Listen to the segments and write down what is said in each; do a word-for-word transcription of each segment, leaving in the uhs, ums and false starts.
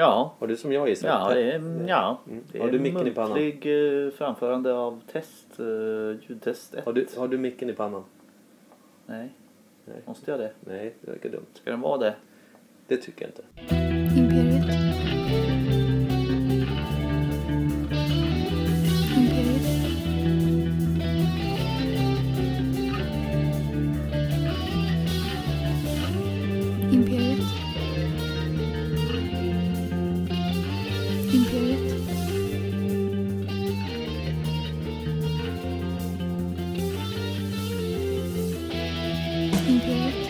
Ja. Har du som jag gissat? Ja, det är, ja. Mm. Det är har du micken i pannan? Muntlig framförande av test, uh, ljudtest ett. Har du, har du micken i pannan? Nej. Nej. Måste jag det? Nej, det verkar dumt. Ska den vara det? Det tycker jag inte. Imperiet. Imperiet. Imperiet. Imperiet. Imperiet.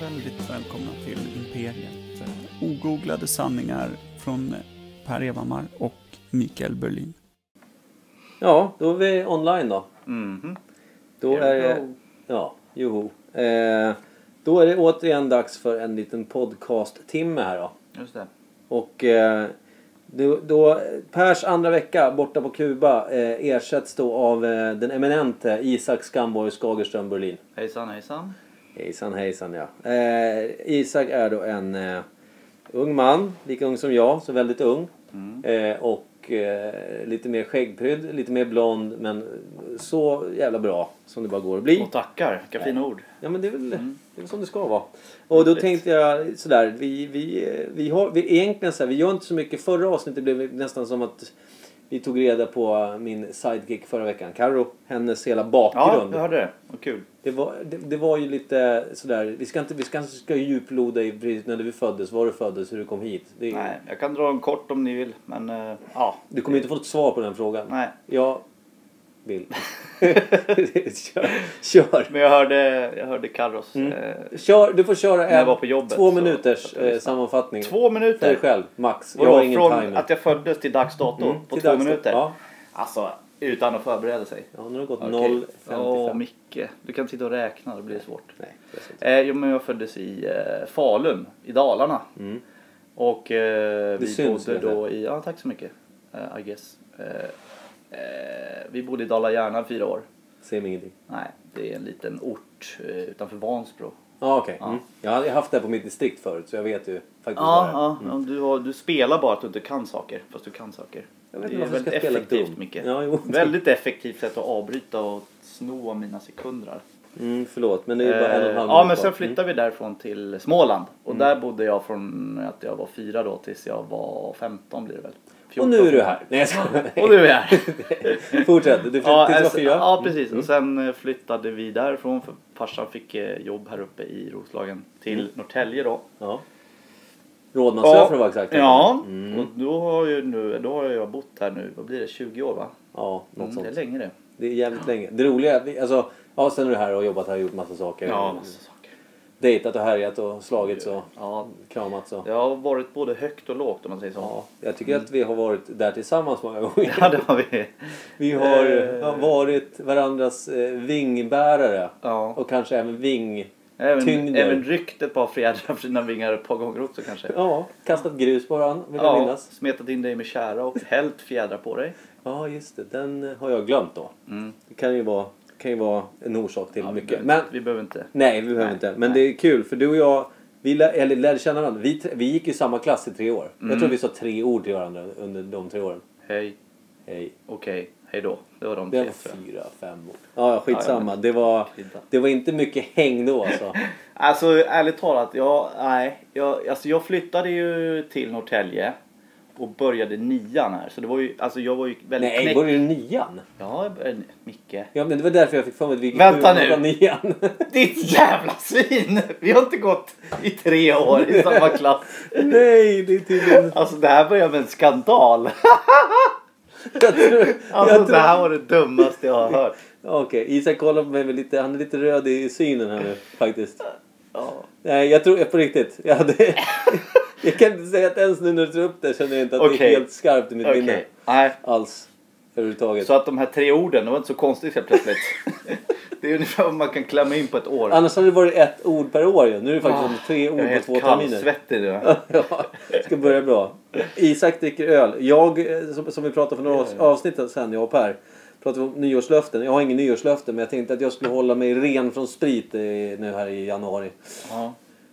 Väldigt välkomna till Imperiet. Ogooglade sanningar från Per Evamar och Mikael Berlin. Ja, då är vi online då. Mm-hmm. Då är det, ja, joho. Eh, då är det återigen dags för en liten podcast-timme här då. Just det. Och eh, då, då Pers andra vecka borta på Kuba eh, ersätts då av eh, den eminente Isak Skamborg Skagerström-Berlin. Hejsan, hejsan. Hejsan, hejsan, ja. Eh, Isak är då en eh, ung man, lika ung som jag, så väldigt ung. Mm. Eh, och eh, lite mer skäggprydd, lite mer blond, men så jävla bra som det bara går att bli. Och tackar, vilka fina eh. ord. Ja, men det är väl mm. det är som det ska vara. Och då tänkte jag sådär, vi, vi, vi har vi egentligen så här, vi gör inte så mycket. Förra avsnittet blev nästan som att vi tog reda på min sidekick förra veckan, Karo, hennes hela bakgrund. Ja, jag hörde det. Vad kul. Det var, det, det var ju lite sådär, vi ska inte vi ska, ska djuploda i när du föddes, var du föddes, hur du kom hit. Det är, nej, jag kan dra en kort om ni vill, men uh, ja. Du kommer det, inte få något svar på den frågan. Nej. Jag vill. kör, kör. Men jag hörde, jag hörde Carlos. Mm. Eh, kör, du får köra en var på jobbet, två minuters eh, sammanfattning. Två minuter? För dig själv, max. Jag har ingen från timer. Att jag föddes till dags dato mm, på två dags, minuter. Ja. Alltså, utan att förbereda sig. Ja, nu har det gått noll femtiofem. Åh, oh, Micke. Du kan sitta och räkna, det blir svårt. Nej, det är eh, jo, men jag föddes i eh, Falun, i Dalarna. Mm. Och eh, vi syns, bodde då i, ja tack så mycket, uh, I guess. Uh, Vi bodde i Dala-Järna fyra år. Ser mig ingenting. Nej, det är en liten ort utanför Vansbro. Ah, okay. mm. Ja, jag har haft det på mitt distrikt förut så jag vet ju faktiskt ja, ja. Mm. Ja, du, har, du spelar bara att du inte kan saker, fast du kan saker. Jag vet det är väldigt effektivt, Micke. Ja, väldigt effektivt sätt att avbryta och snå mina sekunder. Mm, förlåt, men det är ju bara en och en halv minut. Ja, men sen flyttade mm. vi därifrån till Småland. Och mm. där bodde jag från att jag var fyra då tills jag var femton blir det väl. Och nu är du här. Nej, jag ska... Och nu är jag här. Fortsätt. Du flyttade ja, alltså, fyra. Ja, precis. Mm. Och sen flyttade vi därifrån. Farsan fick jobb här uppe i Roslagen till mm. Norrtälje då. Ja. Rådmansö för att vara exakt. Ja, mm. och då har, ju nu, då har jag bott här nu. Vad blir det? tjugo år va? Ja, något mm, sånt. Det är länge det. Det är jävligt ja. länge. Det roliga är att vi, alltså, ja, sen är du här och jobbat här och gjort massa saker. Ja, massa saker. Dejtat och härjat och slagit så ja. kramat så. Jag har varit både högt och lågt om man säger så. Ja, jag tycker mm. att vi har varit där tillsammans många gånger. Ja, det har vi. Vi har uh... varit varandras vingbärare ja. och kanske även ving Även, även ryckt ett par fjädrar för sina vingar ett par gånger också kanske. Ja, kastat grus på varandra, vill jag minnas. Ja, smetat in dig med kära och hällt fjädrar på dig. Ja, just det. Den har jag glömt då. Mm. Det kan ju vara... kan ju vara en orsak till ja, mycket. Vi behöver, men, vi behöver inte. Nej, vi behöver nej, inte. Men nej. det är kul för du och jag, vi lär, eller lärde känna varandra. Vi, vi gick ju samma klass i tre år. Mm. Jag tror vi sa tre ord till varandra under de tre åren. Hej. Hej. Okej. Okay. Hej då. Det var de det tre. Det var fyra, fem år. Ja, skitsamma. Ja, det, var, det var inte mycket häng då alltså. Alltså, ärligt talat. Jag, nej, jag, alltså, jag flyttade ju till Norrtälje. Och började nian här. Så det var ju, alltså jag var ju väldigt knäckt. Nej, började du nian? Ja, jag började, Micke. Ja, men det var därför jag fick fram att vi gick på nian. Ditt jävla svin! Vi har inte gått i tre år i samma klass. Nej, det är tydligen... Alltså det här börjar med en skandal. jag tror, alltså jag tror... det här var det dummaste jag har hört. Okej, okay, Isak kollar på mig med lite, han är lite röd i synen här nu, faktiskt. Ja. Nej, jag tror, jag på riktigt, jag hade... Jag kan inte säga att ens nu när du tar upp det känner jag inte att okay. det är helt skarpt i mitt minne. Okay. Alls. överhuvudtaget. Så att de här tre orden, det var inte så konstigt helt plötsligt. Det är ungefär vad man kan klämma in på ett år. Annars hade det varit ett ord per år ju. Nu är det faktiskt oh, tre ord på två terminer. Svettig, det ja, ska börja bra. Isak dricker öl. Jag, som, som vi pratade för några ja, ja. avsnitt sen, jag och Per, pratade om nyårslöften. Jag har ingen nyårslöften, men jag tänkte att jag skulle hålla mig ren från sprit i, nu här i januari. Ja.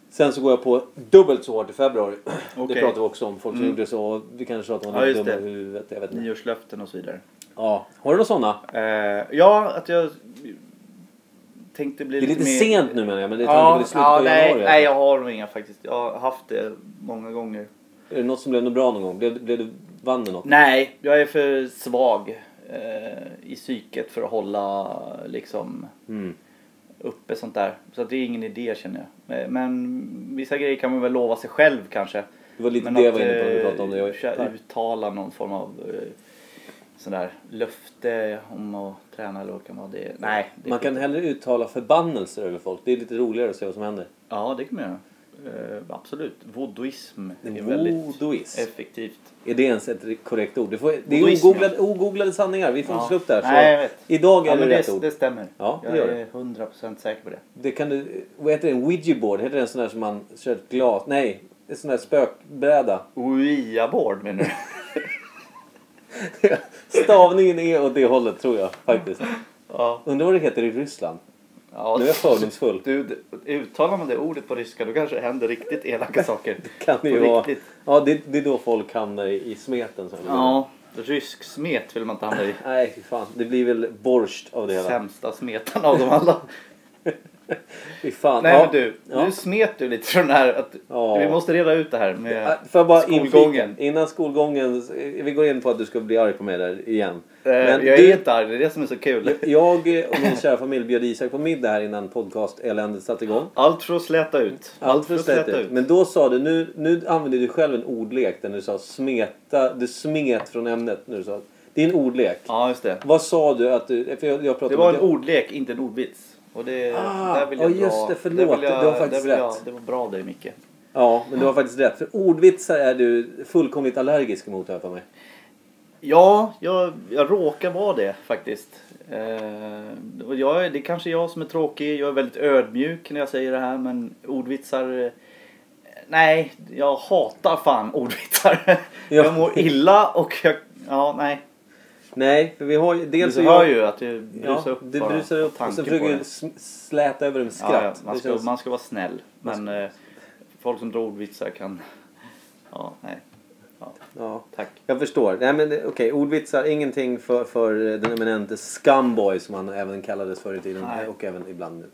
Sen så går jag på dubbelt så hårt i februari. Okay. Det pratade vi också om. Folk som mm. gjorde så. Vi kanske pratade om ja, dumma huvudet. Jag vet inte. Nyårslöften och så vidare. Ja. Har du några sådana? Eh, ja, att jag... Tänkte bli det är lite, lite mer... sent nu menar jag, men det är ja, slut ja, på nej, januari. Nej, jag har dem inga faktiskt. Jag har haft det många gånger. Är det något som blev något bra någon gång? Blev, blev du vann något? Nej, jag är för svag eh, i psyket för att hålla liksom mm. uppe sånt där. Så att det är ingen idé känner jag. Men vissa grejer kan man väl lova sig själv kanske. Det var lite men det jag var inne på när du pratade om det. Jag uttala någon form av... Eh, sån där löfte om att träna eller åka med det. Nej, det man kan hellre uttala förbannelser över folk. Det är lite roligare att se vad som händer. Ja, det kan man göra. Uh, absolut. Voodooism är Voodooism. väldigt effektivt. Är det ens ett korrekt ord? Det, får, det är ogooglade, ogooglade sanningar. Vi får ja. inte sluta där. Så nej, jag vet. Idag är ja, det rätt ord. Det stämmer. Ja, jag är hundra procent säker på det. Det kan du... Vad heter det? En Ouija board? Heter det en sån där som man kör ett glas? Nej, en sån där spökbräda. Ouija board menar du? Stavningen är åt det hållet tror jag faktiskt. Ja. Undrar vad det heter i Ryssland. Ja, nu är jag fördomsfull. Du, uttalar man det ordet på ryska då kanske det händer riktigt elaka saker. Det kan ju vara. Ja, det, det är då folk hamnar i, i smeten. Så ja, rysk smet vill man inte hamna i. Nej, fan. Det blir väl borst av det hela. Sämsta smetan av dem alla. Fan. Nej ja. men du, ja. nu smet du lite från det här att ja. vi måste reda ut det här med för bara skolgången. Infika, innan skolgången, vi går in på att du ska bli arg på mig där igen. Äh, men jag du, är inte arg, det är det som är så kul. Jag och min kära familj bjöd Isak på middag här innan podcast-eländet satt igång. Allt för att släta ut. Allt, Allt för att släta, släta ut. ut. Men då sa du, nu, nu använde du själv en ordlek där du sa smeta, du smet från ämnet när du sa det är en ordlek. Ja, just det. Vad sa du att du, för jag, jag pratade det var en jag, ordlek, inte en ordvits. Och det, ah, där vill jag ja just det, förlåt, jag, du har faktiskt rätt jag, det var bra dig Micke. Ja, men du har faktiskt rätt. För ordvitsar är du fullkomligt allergisk mot här på mig. Ja, jag, jag råkar vara det faktiskt eh, och jag, det är kanske jag som är tråkig. Jag är väldigt ödmjuk när jag säger det här. Men ordvitsar, nej, jag hatar fan ordvitsar ja. Jag mår illa och jag, ja nej Nej, för vi har ju... Dels du hör jag, ju att du brusar ja, upp du brusar bara, upp och sen försöker du släta över en skratt. Ja, ja, man, ska, känns... man ska vara snäll. Men ska... eh, folk som drar ordvitsar kan... Ja, nej. Ja, ja. Tack. Jag förstår. Nej, men okej. Okay, ordvitsar, ingenting för, för den eminente Scumboy som han även kallades förr i tiden. Nej. Och även ibland nu.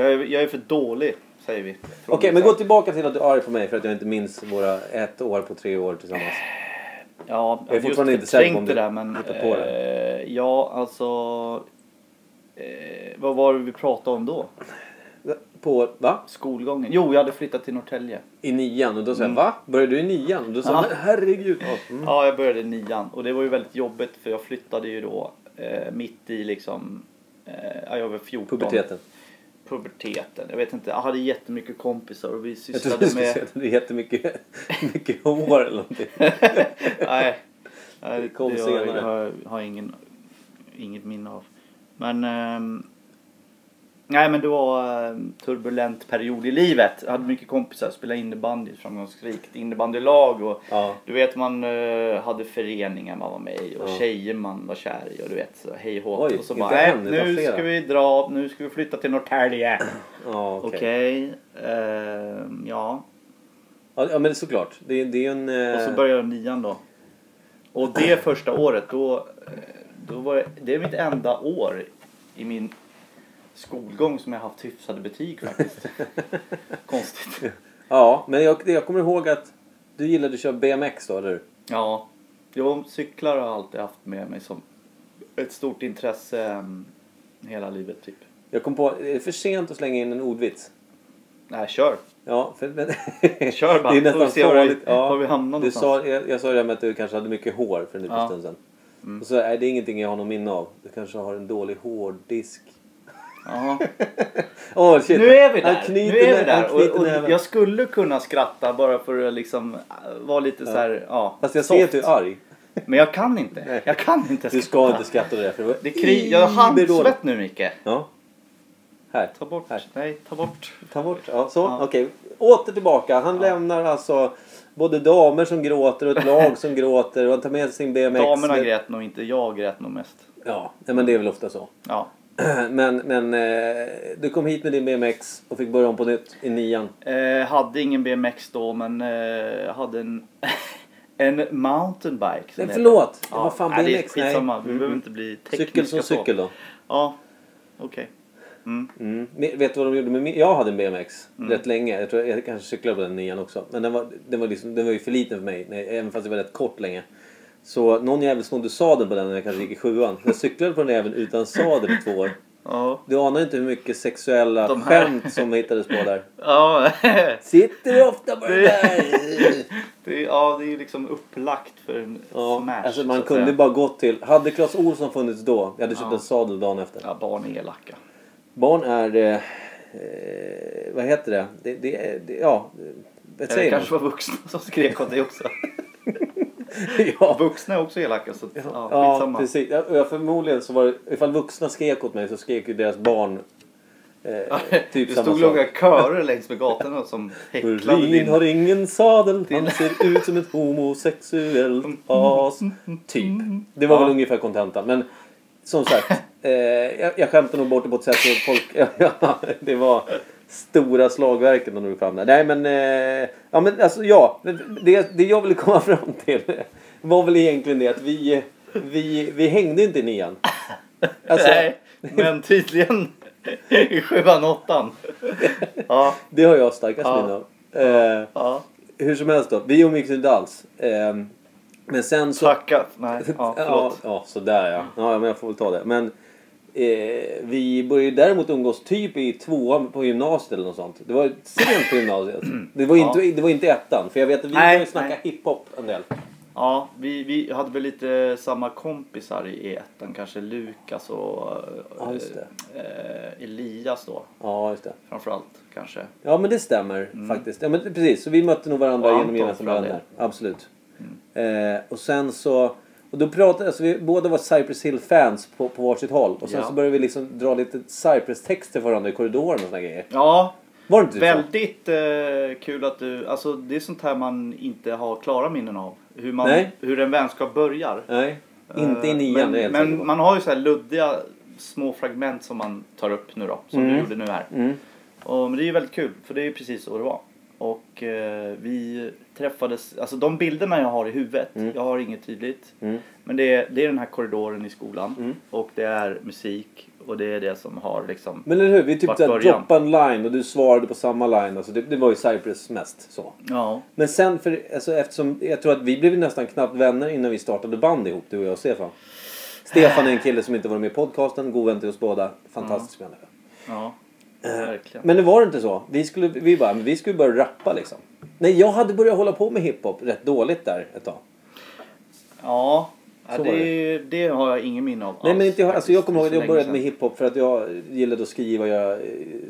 Jag är, jag är för dålig, säger vi. Okej, okay, men gå tillbaka till att du är arg på mig för att jag inte minns våra ett år på tre år tillsammans. Ja, jag är fortfarande inte säker om det där, men på det. Eh, ja, alltså eh, vad var det vi pratade om då? På, va? Skolgången. Jo, jag hade flyttat till Norrtälje. I nian, och då sa mm. jag, va? Började du i nian? Och då sa jag, herregud. Mm. Ja, jag började i nian. Och det var ju väldigt jobbigt, för jag flyttade ju då eh, mitt i liksom, eh, jag var fjorton. Puberteten. puberteten. Jag vet inte, jag hade jättemycket kompisar och vi sysslade med... Jag trodde jättemycket mycket hår eller någonting. Nej, det kom det senare. Jag har, har ingen, inget minne av. Men, ähm, nej men det var en turbulent period i livet. Jag hade mycket kompisar, spelade innebandy framgångsrikt, innebandylag och ja. du vet man äh, hade föreningar man var med i och ja. tjejer man var kär i och du vet så hej hårt och så bara nej, nu ska vi dra, nu ska vi flytta till Norrtälje. Ja, okej. Okay. Okay. Uh, ja. Ja men det är såklart. Det, det är en uh... Och så började jag nian då. Och det första året då då var det, det är mitt enda år i min skolgång som jag haft hyfsade betyg faktiskt. Konstigt. Ja, men jag, jag kommer ihåg att du gillade att köra B M X då, eller? Ja, jag cyklar har alltid haft med mig som ett stort intresse um, hela livet typ. Jag kom på, är det för sent att slänga in en ordvits? Nej, kör. Ja, för, men, kör bara. Det är nästan farligt. Ja, vi hamnar du sa, jag, jag sa det med att du kanske hade mycket hår för en liten ja. stund sedan. Mm. Och så är det ingenting jag har någon minne av. Du kanske har en dålig hårdisk. oh, shit. Nu är vi där, nu är vi där. Och, och jag skulle kunna skratta bara för att liksom vara lite ja. så här ja, fast jag soft. Ser att du är arg. Men jag kan inte. Nej. Jag kan inte skratta. Du ska inte skratta det. För det, det krig... Jag har handsvett nu, Micke. Ja. Här. Ta bort. Här. Nej, ta bort. Ta bort. Ja, så. Ja. Okej. Åter tillbaka. Han ja. lämnar alltså både damer som gråter och ett lag som gråter. Och han tar med sin B M X. Damerna grät nog inte. Jag grät nog mest. Ja, men det är väl ofta så. Ja. Men, men eh, du kom hit med din B M X och fick börja om på nytt i nian. Eh, hade ingen B M X då, men eh, hade en... En mountainbike. Nej, förlåt. Ja. Vad fan, nej, B M X? Det är skitsamma. Vi behöver inte bli tekniska. Cykel som cykel då? Ja, okej. Okay. Mm. Mm. Vet du vad de gjorde med min? Jag hade en B M X mm. rätt länge. Jag tror jag kanske cyklade på den nian också. Men den var, den var, liksom, den var ju för liten för mig. Nej, även fast det var rätt kort länge. Så någon jävel snodde sadeln på den när jag kanske gick i sjuan. Jag cyklade på den även utan sadel i två år. Ja. Du anar inte hur mycket sexuella de skämt som hittades på där. Ja. Sitter du ofta på det där? Det är, ja, det är ju liksom upplagt för en ja, smash. Alltså man kunde säga. Bara gå till... Hade Claes Olsson funnits då, jag hade köpt ja. en sadel dagen efter. Ja, barn är elaka. Barn är... Eh, vad heter det? det, det, det ja, vad säger det kanske man? Var vuxna som skrek åt dig också. Ja. Vuxna är också elaka så att, ja, ja precis. Jag, förmodligen så var det, ifall vuxna skrek åt mig så skrek ju deras barn eh, typ det samma stod sak. Långa körer längs med gatorna som häcklade din... Din har ingen sadel, din... han ser ut som ett homosexuellt as. Typ, det var ja. väl ungefär kontentan. Men som sagt, eh, jag, jag skämtade nog bort det på ett sätt att folk, ja, det var... Stora slagverken när du fram där. Nej men, eh, ja, men alltså, ja, det, det jag ville komma fram till var väl egentligen det att vi, vi, vi hängde inte i nian. Alltså, nej, men tydligen i sjuan åttan. Ja. Det har jag starkast ja. min av. Eh, ja. Hur som helst då, vi omgick inte alls. Eh, men sen så... Tacka, nej, ja, förlåt. Ja, ja sådär ja. Ja, men jag får väl ta det. Men... Eh, vi började däremot umgås typ i tvåan på gymnasiet eller något sånt. Det var sent på gymnasiet. Det var inte, ja. det var inte ettan. För jag vet att vi började snacka hiphop en del. Ja, vi, vi hade väl lite samma kompisar i ettan. Kanske Lukas och ja, eh, Elias då. Ja, just det. Framförallt kanske. Ja, men det stämmer mm. faktiskt. Ja, men precis. Så vi mötte nog varandra och genom gemensamma vänner. Absolut. Mm. Eh, och sen så... Och då pratade, alltså vi båda var Cypress Hill-fans på, på varsitt håll. Och sen ja. så började vi liksom dra lite Cypress-texter för varandra i korridoren och sådana grejer. Ja, var det väldigt eh, kul att du... Alltså det är sånt här man inte har klara minnen av. Hur, man, hur en vänskap börjar. Nej, inte i nian. Uh, men men man har ju så här luddiga små fragment som man tar upp nu då. Som mm. du gjorde nu här. Mm. Och, men det är ju väldigt kul, för det är ju precis så det var. Och eh, vi träffades, alltså de bilderna jag har i huvudet, mm. jag har inget tydligt. Mm. Men det är, det är den här korridoren i skolan mm. och det är musik och det är det som har liksom. Men eller hur, vi typ där droppade en line och du svarade på samma line, alltså det, det var ju Cypress mest så. Ja. Men sen, för, alltså, eftersom jag tror att vi blev nästan knappt vänner innan vi startade band ihop, du och jag och Stefan. Stefan är en kille som inte var med i podcasten, god vän till oss båda, fantastisk mm. människa. Ja. Verkligen. Men det var inte så. Vi skulle, vi bara, vi skulle börja rappa liksom. Nej, jag hade börjat hålla på med hiphop rätt dåligt där ett tag. Ja, det, det. det har jag ingen minne av. Nej, alls, men inte jag, alltså, jag kommer ihåg att jag började med hiphop för att jag gillade att skriva, jag,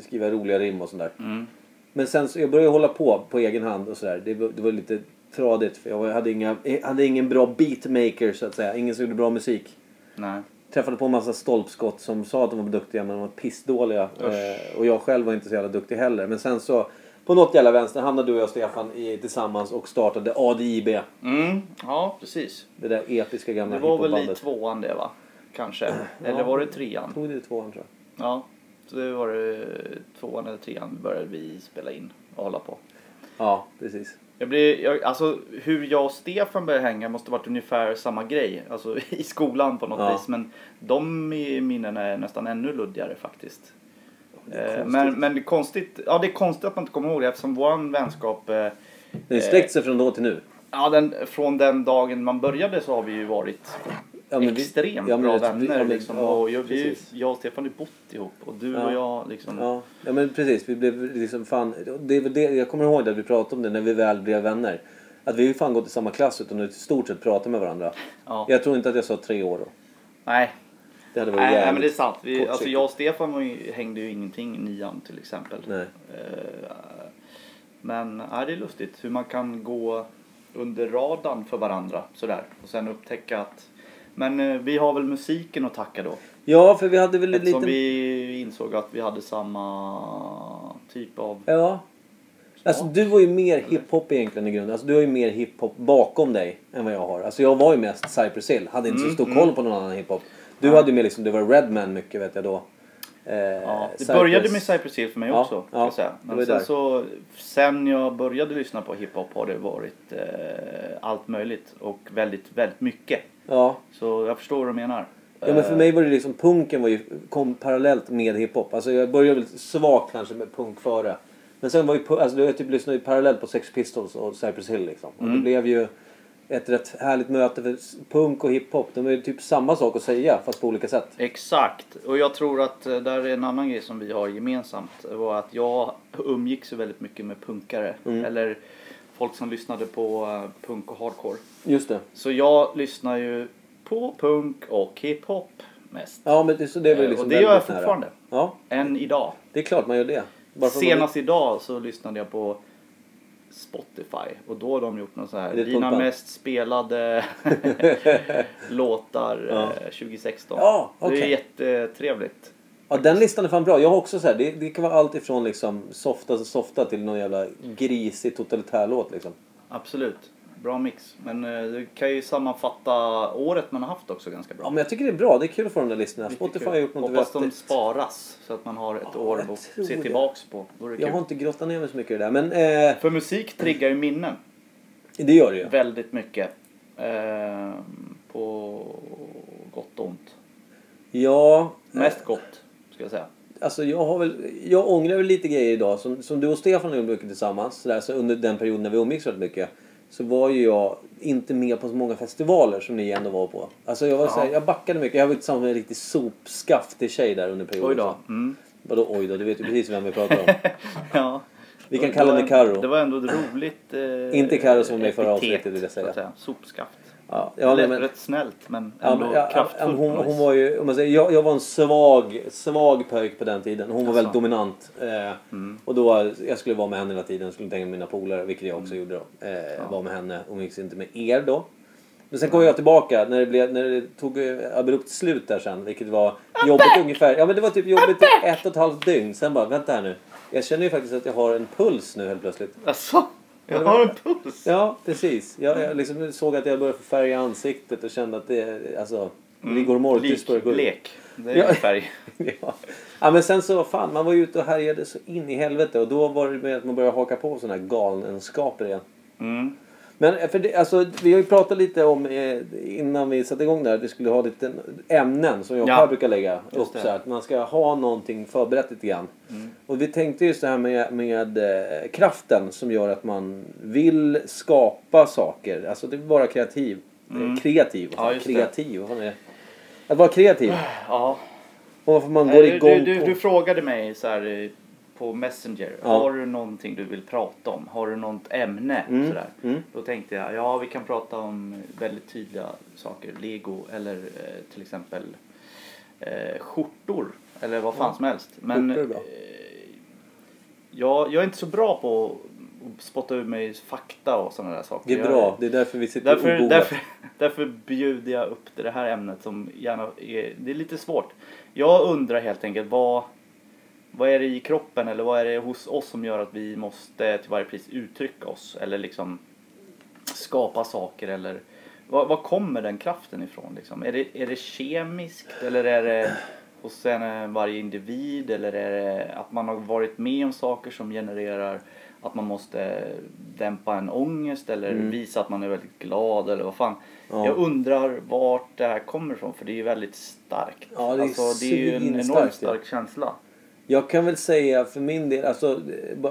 skriva roliga rim och sånt där. Mm. Men sen så jag började hålla på på egen hand och sådär. Det, det var lite tradigt för jag hade, inga, jag hade ingen bra beatmaker så att säga. Ingen som gjorde bra musik. Nej. Träffade på en massa stolpskott som sa att de var duktiga men de var pissdåliga. Eh, och jag själv var inte så jävla duktig heller. Men sen så, på något jävla vänster hamnade du och jag och Stefan i, tillsammans och startade A D I B. Mm, ja precis. Det där episka gamla hiphopbandet. Det var väl i tvåan det va? Kanske. Ja, eller var det trean? Tog det i tvåan tror jag. Ja, så det var det tvåan eller trean började vi spela in och hålla på. Ja, precis. Jag blir, jag, alltså hur jag och Stefan började hänga måste varit ungefär samma grej. Alltså i skolan på något ja. vis. Men de minnen är nästan ännu luddigare faktiskt. Det är eh, men, men det är konstigt. Ja, det är konstigt att man inte kommer ihåg det. Eftersom vår vänskap... Eh, den sträckte sig från då till nu. Ja, den, från den dagen man började så har vi ju varit ja, men extremt vi, ja, men bra vänner. Vi, ja, men, liksom, ja, och jag, vi, jag och Stefan har bott ihop. Och du ja. och jag liksom... Ja. ja, men precis. Vi blev liksom fan... Det, det, jag kommer ihåg att vi pratade om det när vi väl blev vänner. Att vi fan gått i samma klass utan att i stort sett prata med varandra. Ja. Jag tror inte att jag sa tre år då. Nej. Det hade varit nej, nej, men det är sant. Vi, alltså, jag och Stefan var ju, hängde ju ingenting i nian till exempel. Nej. Uh, men är det är lustigt hur man kan gå... under radarn för varandra sådär. Och sen upptäcka att... Men vi har väl musiken att tacka då. Ja, för vi hade väl lite... Eftersom vi insåg att vi hade samma typ av... Ja. Alltså du var ju mer hiphop egentligen i grunden. Alltså du har ju mer hiphop bakom dig än vad jag har. Alltså jag var ju mest Cypress Hill. Hade inte mm, så stor mm. koll på någon annan hiphop. Du ja. hade ju mer liksom, det var Redman mycket vet jag då. Eh, ja, det Cypress... började med Cypress Hill för mig ja, också. Ska ja, jag säga. Men sen, så, sen jag började lyssna på hiphop har det varit eh, allt möjligt. Och väldigt, väldigt mycket. Ja. Så jag förstår vad du menar. Ja, men för mig var det liksom, punken var ju, kom parallellt med hiphop. Alltså jag började väl svagt kanske med punk före. Men sen var ju, alltså jag typ lyssnade ju parallellt på Sex Pistols och Cypress Hill liksom. Och mm. det blev ju ett rätt härligt möte för punk och hiphop. De är ju typ samma sak att säga fast på olika sätt. Exakt. Och jag tror att där är en annan grej som vi har gemensamt. Var att jag umgick så väldigt mycket med punkare. Mm. Eller folk som lyssnade på punk och hardcore. Just det. Så jag lyssnar ju på punk och hiphop mest. Ja, men så det var liksom. Och det gör jag fortfarande. Ja. Än idag. Det är klart man gör det. Senast man... idag så lyssnade jag på Spotify och då har de gjort något så här dina mest spelade låtar ja. tjugohundrasexton. Ja, okay. Det är jättetrevligt. Ja, den listan är fan bra. Jag har också så här, det, det kan vara allt ifrån liksom softa softa till någon jävla grisig totalitär låt liksom. Absolut. Bra mix. Men du kan ju sammanfatta året man har haft också ganska bra. Ja, men jag tycker det är bra. Det är kul att få de där listorna. Spotify har gjort något vettigt. Hoppas de sparas så att man har ett ja, år att se tillbaks på. Jag kul. Har inte grottat ner mig så mycket i det där. Men, eh... för musik triggar ju minnen. Det gör det ju. Väldigt mycket. Eh, på gott och ont. Ja. Mest gott, ska jag säga. Alltså jag har väl, jag ångrar väl lite grejer idag. Som, som du och Stefan har gjort tillsammans. Så där, så under den perioden när vi umgicks rätt mycket. Så var ju jag inte med på så många festivaler som ni ändå var på. Alltså jag var ja. så här, jag backade mycket. Jag var tillsammans med en riktig sopskaftig tjej där under perioden. Oj då. Mm. Vadå oj då? Du vet ju precis vem vi pratar om. Ja. Vi kan kalla henne Karo. Det var ändå ett roligt... Eh, inte Karo som var med i förra avsnittet vill jag säga. säga. Sopskaft. Ja, ja, men, rätt snällt men ändå ja, ja, kraftfullt. Hon, hon var ju, om man säger, jag, jag var en svag, svag pöjk på den tiden. Hon var alltså. väldigt dominant. Eh, mm. Och då, jag skulle vara med henne hela tiden. Skulle tänka med mina polare, vilket jag också mm. gjorde då. Eh, ja. Var med henne, hon gick inte med er då. Men sen kom jag tillbaka när det, blev, när det tog abrupt slut där sen. Vilket var jobbigt ungefär. Ja men det var typ jobbigt i ett och ett halvt dygn. Sen bara, vänta här nu. Jag känner ju faktiskt att jag har en puls nu helt plötsligt. Asså? Jag har en puls. Ja, precis. Jag, jag liksom såg att jag började få färg i ansiktet och kände att det, alltså, mm, Rigor Mortis började gå ut. Lek, det är ja. färg. ja. ja, men sen så, fan, man var ju ute och härjade så in i helvete. Och då var det med att man började haka på sådana här galenskaper igen. Mm. Men, för det, alltså, vi har ju pratat lite om, eh, innan vi satte igång där, att vi skulle ha lite ämnen som jag ja. brukar lägga upp. Så här, att man ska ha någonting förberett lite grann. Mm. Och vi tänkte just det här med, med eh, kraften som gör att man vill skapa saker. Alltså det är vara kreativ. Mm. Kreativ. Ja, kreativ. Vad fan är det? Att vara kreativ. Ja. Och varför man äh, går igång du, du, på... du frågade mig så här... på Messenger. Ja. Har du någonting du vill prata om? Har du något ämne? Mm. Sådär. Mm. Då tänkte jag, ja vi kan prata om väldigt tydliga saker. Lego eller eh, till exempel eh, skjortor. Eller vad fan ja. som helst. Men eh, jag, jag är inte så bra på att spotta ur mig fakta och sådana där saker. Det är bra. Jag, det är därför vi sitter därför, och googlar. Därför, därför bjuder jag upp det här ämnet som gärna är, det är lite svårt. Jag undrar helt enkelt vad Vad är det i kroppen eller vad är det hos oss som gör att vi måste till varje pris uttrycka oss eller liksom skapa saker eller vad, vad kommer den kraften ifrån liksom? Är det, är det kemiskt eller är det hos en, varje individ eller är det att man har varit med om saker som genererar att man måste dämpa en ångest eller mm. visa att man är väldigt glad eller vad fan. Ja. Jag undrar vart det här kommer ifrån för det är ju väldigt starkt. Ja, det är, alltså, det är ju en enormt stark känsla. Jag kan väl säga för min del, alltså,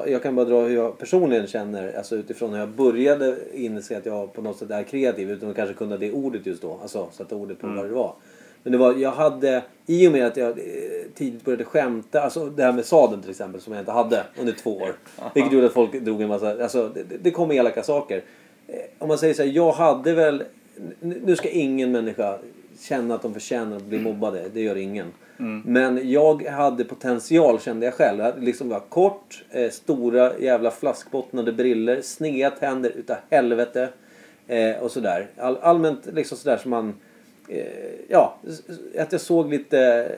jag kan bara dra hur jag personligen känner, alltså utifrån när jag började inse att jag på något sätt är kreativ, utan att kanske kunna det ordet just då, alltså sätta ordet på mm. vad det var. Men det var, jag hade, i och med att jag tidigt började skämta, alltså det här med sadeln till exempel, som jag inte hade under två år, vilket gjorde att folk drog en massa, alltså det, det kom elaka saker. Om man säger så här, jag hade väl, nu ska ingen människa känna att de förtjänar att bli mobbade, det gör ingen. Mm. Men jag hade potential kände jag själv. Jag liksom var kort, eh, stora jävla flaskbottnade briller, sneda tänder utav helvete. Eh, och sådär. All, allmänt liksom sådär som man... Eh, ja, att jag såg lite...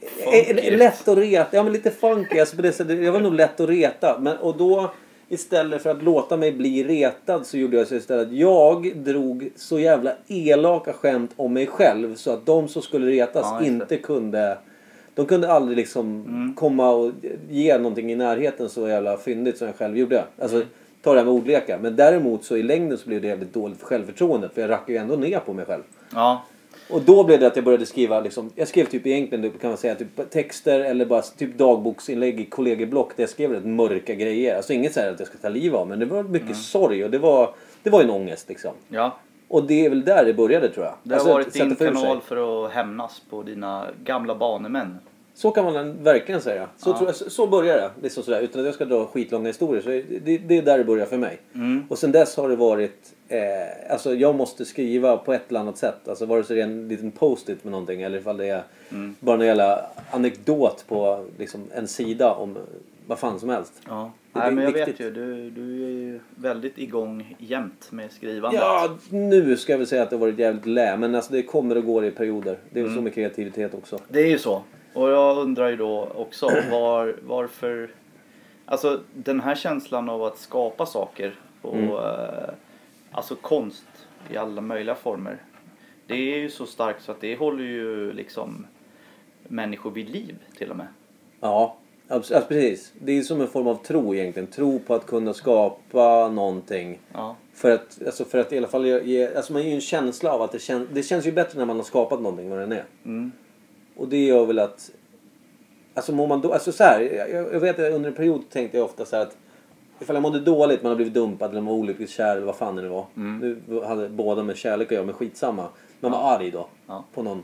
Eh, lätt att reta. Ja, men lite funky. Alltså på det sättet, jag var nog lätt att reta. Men, och då... Istället för att låta mig bli retad så gjorde jag så istället att jag drog så jävla elaka skämt om mig själv så att de som skulle retas ja, inte kunde, de kunde aldrig liksom mm. komma och ge någonting i närheten så jävla fyndigt som jag själv gjorde. Alltså mm. ta det här med ordleka. Men däremot så i längden så blev det jävligt dåligt för självförtroendet för jag rackade ju ändå ner på mig själv. Ja. Och då blev det att jag började skriva liksom, jag skrev typ egentligen kan man säga typ texter eller bara typ dagboksinlägg i kollegieblock där jag skrev rätt mörka grejer. Alltså inget så här att jag ska ta liv av, men det var mycket mm. sorg och det var det var en ångest liksom. Ja. Och det är väl där det började tror jag. Det har alltså, varit din kanal för att hämnas på dina gamla banemän. Så kan man verkligen säga. Så, ja. tror jag, så börjar det. Liksom sådär. Utan att jag ska dra skitlånga historier. Så det, det är där det börjar för mig. Mm. Och sen dess har det varit... Eh, alltså jag måste skriva på ett eller annat sätt. Alltså vare sig det är en liten post-it med någonting. Eller ifall det är mm. bara en jävla anekdot på liksom, en sida om vad fan som helst. Ja. Det, Nej, det men jag viktigt. vet ju. Du, du är ju väldigt igång jämt med skrivandet. Ja, nu ska jag väl säga att det har varit jävligt lä. Men alltså det kommer och går i perioder. Det är mm. så med kreativitet också. Det är ju så. Och jag undrar ju då också var, varför... Alltså den här känslan av att skapa saker och mm. eh, alltså konst i alla möjliga former. Det är ju så starkt så att det håller ju liksom människor vid liv till och med. Ja, alltså, precis. Det är som en form av tro egentligen. Tro på att kunna skapa någonting. Ja. För att, alltså för att i alla fall ge... Alltså man ger ju en känsla av att det känns... Det känns ju bättre när man har skapat någonting vad det är. Mm. Och det gör väl att... Alltså mår man då... Alltså så här, jag, jag vet att under en period tänkte jag ofta så här att... Ifall jag mådde dåligt, man har blivit dumpad eller man var olyckligt kär eller vad fan det var. Mm. Nu hade båda med kärlek och jag med skitsamma. Man ja. var arg då ja. på någon.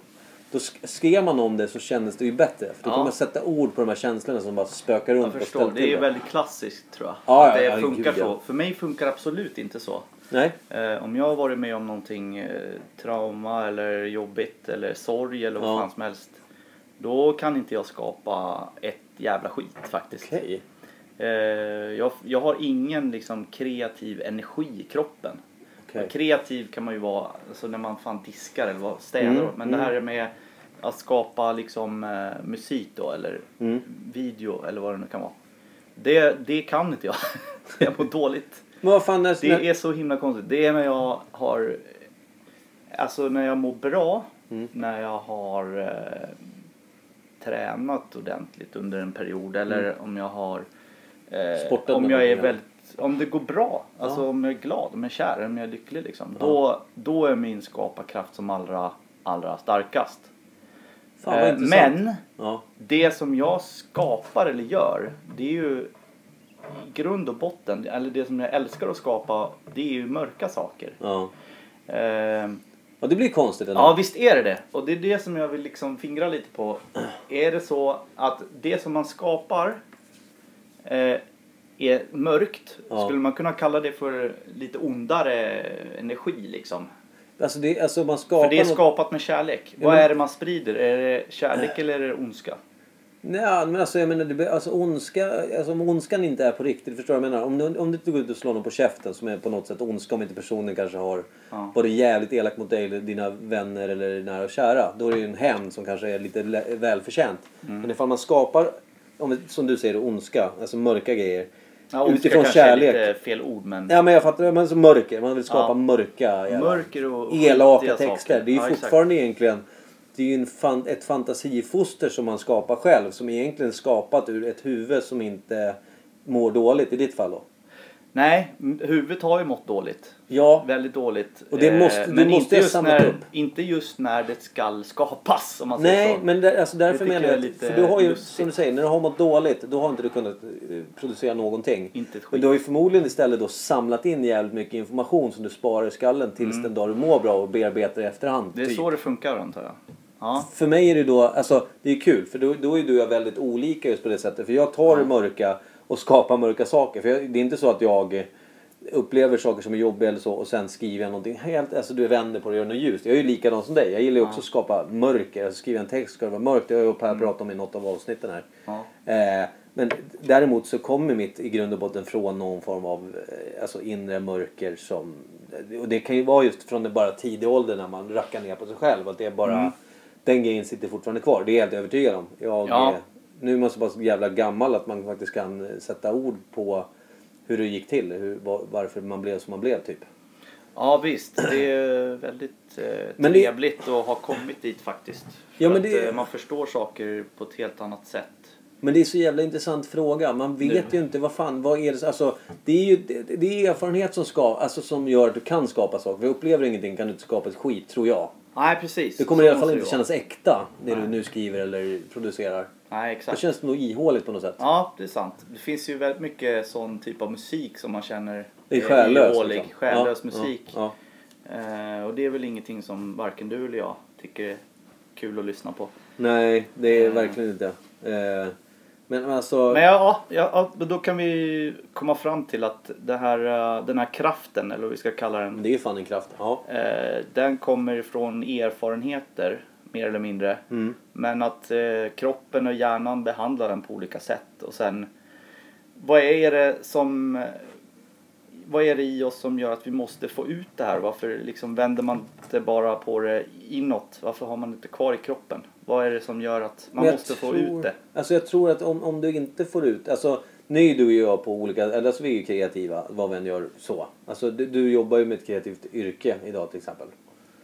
Då skrev man om det så kändes det ju bättre. För då ja. kommer man sätta ord på de här känslorna som bara spökar runt. Jag förstår, och det är ju väldigt klassiskt tror jag. Ja, att ja, det funkar ja, så. För mig funkar absolut inte så. Nej. Eh, om jag har varit med om någonting eh, trauma eller jobbigt eller sorg eller vad ja. fan som helst. Då kan inte jag skapa ett jävla skit faktiskt. Okej. Eh, jag, jag har ingen liksom, kreativ energi i kroppen. Okay. Kreativ kan man ju vara alltså, när man fan diskar eller städar. Mm, men mm. det här är med att skapa liksom, eh, musik då, eller mm. video eller vad det nu kan vara. Det, det kan inte jag. Jag mår dåligt. Men vad fan är det? Det är så himla konstigt. Det är när jag har... Alltså när jag mår bra. Mm. När jag har... Eh, tränat ordentligt under en period eller mm. om jag har eh, om jag är väldigt om det går bra, ja. alltså om jag är glad, om jag är kär, om jag är lycklig liksom, ja. då då är min skaparkraft som allra allra starkast. Fan, eh, men ja. det som jag skapar eller gör, det är ju grund och botten, eller det som jag älskar att skapa, det är ju mörka saker. Ja. Eh, Och det blir konstigt ändå. Ja, visst är det det. Och det är det som jag vill liksom fingra lite på. Är det så att det som man skapar eh, är mörkt? Ja. Skulle man kunna kalla det för lite ondare energi liksom? Alltså det, alltså man skapar för det är skapat med kärlek. Ja, men... Vad är det man sprider? Är det kärlek äh. eller är det ondska? Nej, men alltså jag menar det, alltså ondska, alltså om ondskan inte är på riktigt, förstår jag menar, om du, om du inte går ut och slår någon på käften som är på något sätt ondska, om inte personen kanske har ja. varit jävligt elak mot dig eller dina vänner eller nära och kära, då är det ju en hämnd som kanske är lite lä- välförtjänt. Mm. Men ifall man skapar, om, som du säger, ondska, alltså mörka grejer, ja, utifrån kärlek. Är lite fel ord, men... Ja, men jag fattar, men så mörker, man vill skapa ja. mörka, jävla, mörker och elaka texter, saker. Det är ju ja, fortfarande exakt. egentligen... Det är ju en fan, ett fantasifoster som man skapar själv. Som egentligen skapat ur ett huvud som inte mår dåligt i ditt fall då. Nej, huvudet har ju mått dåligt. Ja. Väldigt dåligt. Och det måste, eh, men måste inte, just när, inte just när det ska skapas. Om man Nej, säger så. men där, alltså därför menar jag, jag lite för du har ju, lustigt. som du säger, när du har mått dåligt, då har inte du kunnat producera någonting. Inte ett skit. Men du har ju förmodligen istället då samlat in jävligt mycket information som du sparar i skallen tills mm. den dag du mår bra och bearbetar i efterhand. Det är typ. så det funkar, antar jag. Ja. För mig är det då, alltså det är kul för då, då är du och jag väldigt olika just på det sättet, för jag tar det mörka och skapar mörka saker, för jag, det är inte så att jag upplever saker som är jobbiga eller så och sen skriver jag någonting helt, alltså du vänder på det och gör något ljust. Jag är ju likadan som dig, jag gillar ju också ja. att skapa mörker, alltså skriva en text ska det vara mörkt, det har jag ju pratat om i något av avsnitten här. Ja. Eh, Men däremot så kommer mitt i grund och botten från någon form av alltså inre mörker som, och det kan ju vara just från det bara tidig ålder när man rackar ner på sig själv, att det är bara mm. den grejen sitter fortfarande kvar. Det är jag helt övertygad om. Jag ja. är, nu är man så bara jävla gammal att man faktiskt kan sätta ord på hur det gick till, hur, varför man blev som man blev typ. Ja visst, det är väldigt eh, trevligt det... att ha kommit dit faktiskt. Ja, men det... att, eh, man förstår saker på ett helt annat sätt. Men det är så jävla intressant fråga. Man vet nu. ju inte vad fan, vad är det, alltså, det är ju det, det är erfarenhet som ska, alltså, som gör att du kan skapa saker. Vi upplever ingenting, kan du inte skapa ett skit, tror jag. Nej, precis. Det kommer så i alla fall inte kännas äkta det Nej. du nu skriver eller producerar. Nej, exakt. Det känns nog ihåligt på något sätt. Ja, det är sant. Det finns ju väldigt mycket sån typ av musik som man känner är själlös, ihålig, liksom. Själlös ja, musik. Ja, ja. Eh, och det är väl ingenting som varken du eller jag tycker är kul att lyssna på. Nej, det är eh. verkligen inte. Eh, men alltså... Men ja, ja, då kan vi komma fram till att det här, den här kraften, eller vad vi ska kalla den. Det är fan en kraft, ja. Eh, den kommer från erfarenheter, mer eller mindre. Mm. Men att eh, kroppen och hjärnan behandlar den på olika sätt. Och sen, vad är det som... Vad är det i oss som gör att vi måste få ut det här? Varför liksom vänder man inte bara på det inåt? Varför har man inte kvar i kroppen? Vad är det som gör att man måste tror, få ut det? Alltså jag tror att om, om du inte får ut... Alltså nu är du och jag på olika... Eller alltså vi är ju kreativa, vad vi än gör så. Alltså du, du jobbar ju med ett kreativt yrke idag till exempel.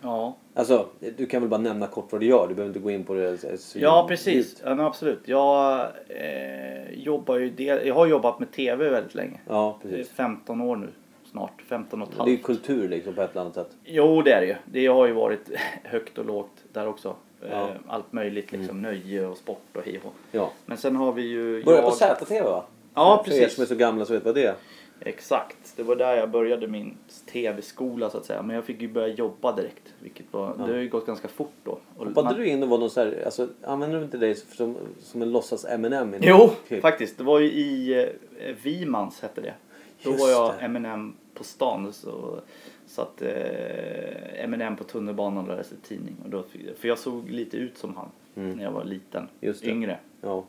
Ja. Alltså du kan väl bara nämna kort vad du gör. Du behöver inte gå in på det. Så ja precis, ja, men absolut. Jag, eh, jobbar ju del... jag har jobbat med tv väldigt länge. Ja, precis. femton år nu. Snart, femton och ett halvt. Det är ju kultur liksom på ett eller annat sätt. Jo, det är det ju. Det har ju varit högt och lågt där också. Ja. Allt möjligt liksom, mm. nöje och sport och hiv. Ja. Men sen har vi ju... Började jag... på Z T V va? Ja, precis. För er som är så gamla så vet vad det är. Exakt. Det var där jag började min tv-skola så att säga. Men jag fick ju börja jobba direkt. Vilket var... ja. Det har ju gått ganska fort då. Och hoppade man... du in och var någon så här... Alltså, använder du inte dig som, som en låtsas M och M? Jo, typ. Faktiskt. Det var ju i eh, Vimans hette det. Då Just var jag M och M på stan så... Så att eh, M och M på tunnelbanan lärde sig tidning. Och då fick, för jag såg lite ut som han mm. när jag var liten. Yngre. Ja.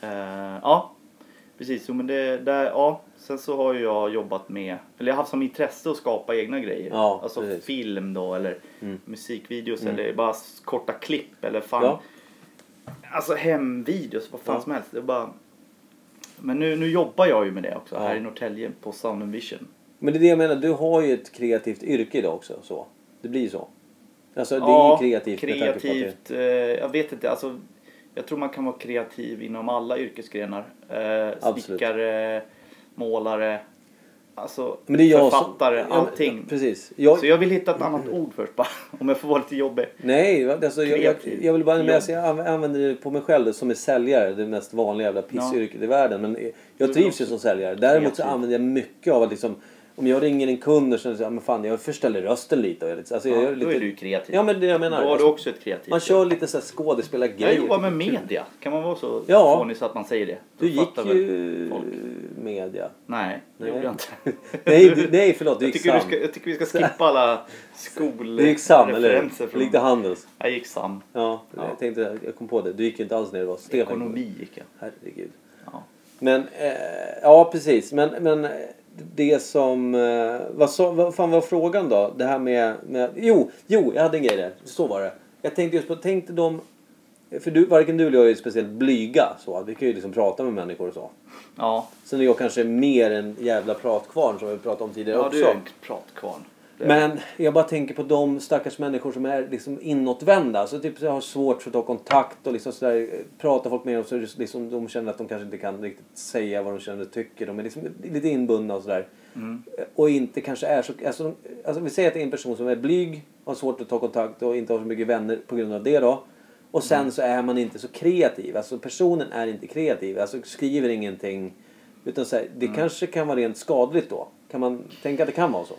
Eh, ja, precis. Men det, där, ja. Sen så har jag jobbat med, eller jag har haft som intresse att skapa egna grejer. Ja, alltså precis. Film då eller mm. musikvideos mm. eller bara korta klipp eller fan. Ja. Alltså hemvideos, vad fan ja. som helst. Det bara... Men nu, nu jobbar jag ju med det också ja. här i Norrtälje på Sound and Vision. Men det är det jag menar, du har ju ett kreativt yrke idag också, så. Det blir ju så. Alltså, det ja, är kreativt. kreativt eh, jag vet inte, alltså, jag tror man kan vara kreativ inom alla yrkesgrenar. Eh, snickare, målare, alltså, men det är jag författare, som, ja, allting. Ja, precis. Jag, så jag vill hitta ett annat ord först, bara, om jag får vara lite jobbig. Nej, alltså, jag, jag, jag vill bara med sig, jag använder det på mig själv som är säljare, det mest vanliga jävla pissyrket ja. i världen. Men jag trivs ju som säljare, däremot så använder jag mycket av att liksom... Om jag ringer en kund och så säger, men fan, jag förställer rösten lite. Alltså, jag ja, gör lite... Då är du kreativ. Ja, men det jag menar. Då har du också ett kreativt. Man kör lite så här skådespelargrejer. Jag jobbar med media. Kan man vara så ja. fånig så att man säger det? Då du gick ju folk. media. Nej, det nej. gjorde jag inte. nej, du, nej, förlåt. Du jag, gick tycker sam. Du ska, jag tycker vi ska skippa alla skolreferenser. Du gick till Handels. Jag gick sam. Ja, ja. Jag, tänkte, jag kom på det. Du gick ju inte alls ner. Det var Stefan. Ekonomi gick jag. Herregud. Ja. Men, eh, ja precis. Men... men det som vad, så, vad fan var frågan då? Det här med, med jo, jo, jag hade en grej där. Så var det. Jag tänkte just på tänkte de för du varken du eller jag är ju speciellt blyga så att vi kan ju liksom prata med människor och så. Ja. Sen är jag kanske mer en jävla pratkvarn som vi pratade om tidigare ja, också. Ja, du är en pratkvarn. Det. Men jag bara tänker på de stackars människor som är liksom inåtvända. Så typ så har svårt för att ta kontakt och liksom så där, pratar folk med dem så liksom, de känner att de kanske inte kan riktigt säga vad de känner och tycker. De är liksom lite inbundna och sådär. Mm. Och inte kanske är så... Alltså, alltså vi säger att det är en person som är blyg, har svårt att ta kontakt och inte har så mycket vänner på grund av det då. Och sen mm. så är man inte så kreativ. Alltså personen är inte kreativ. Alltså skriver ingenting. Utan så här, det mm. kanske kan vara rent skadligt då. Kan man tänka att det kan vara så?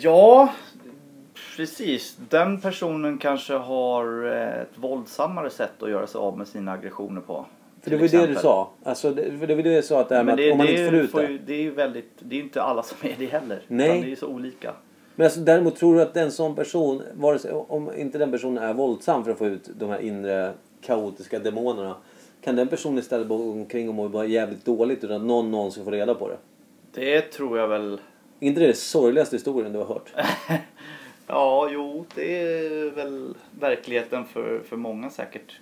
Ja, precis. Den personen kanske har ett våldsammare sätt att göra sig av med sina aggressioner på. För det var ju det du sa. Alltså, det, det var det jag sa att det här med det, att om man inte får ut det. Ju, det är ju väldigt, det är inte alla som är det heller. Nej. Utan det är ju så olika. Men alltså, däremot tror du att en sån person, vare sig, om inte den personen är våldsam för att få ut de här inre kaotiska demonerna. kan den personen istället bo omkring och må bara jävligt dåligt utan att någon någonsin får reda på det? Det tror jag väl. Inte det är det sorgligaste historien du har hört? Ja, jo, det är väl verkligheten för, för många säkert.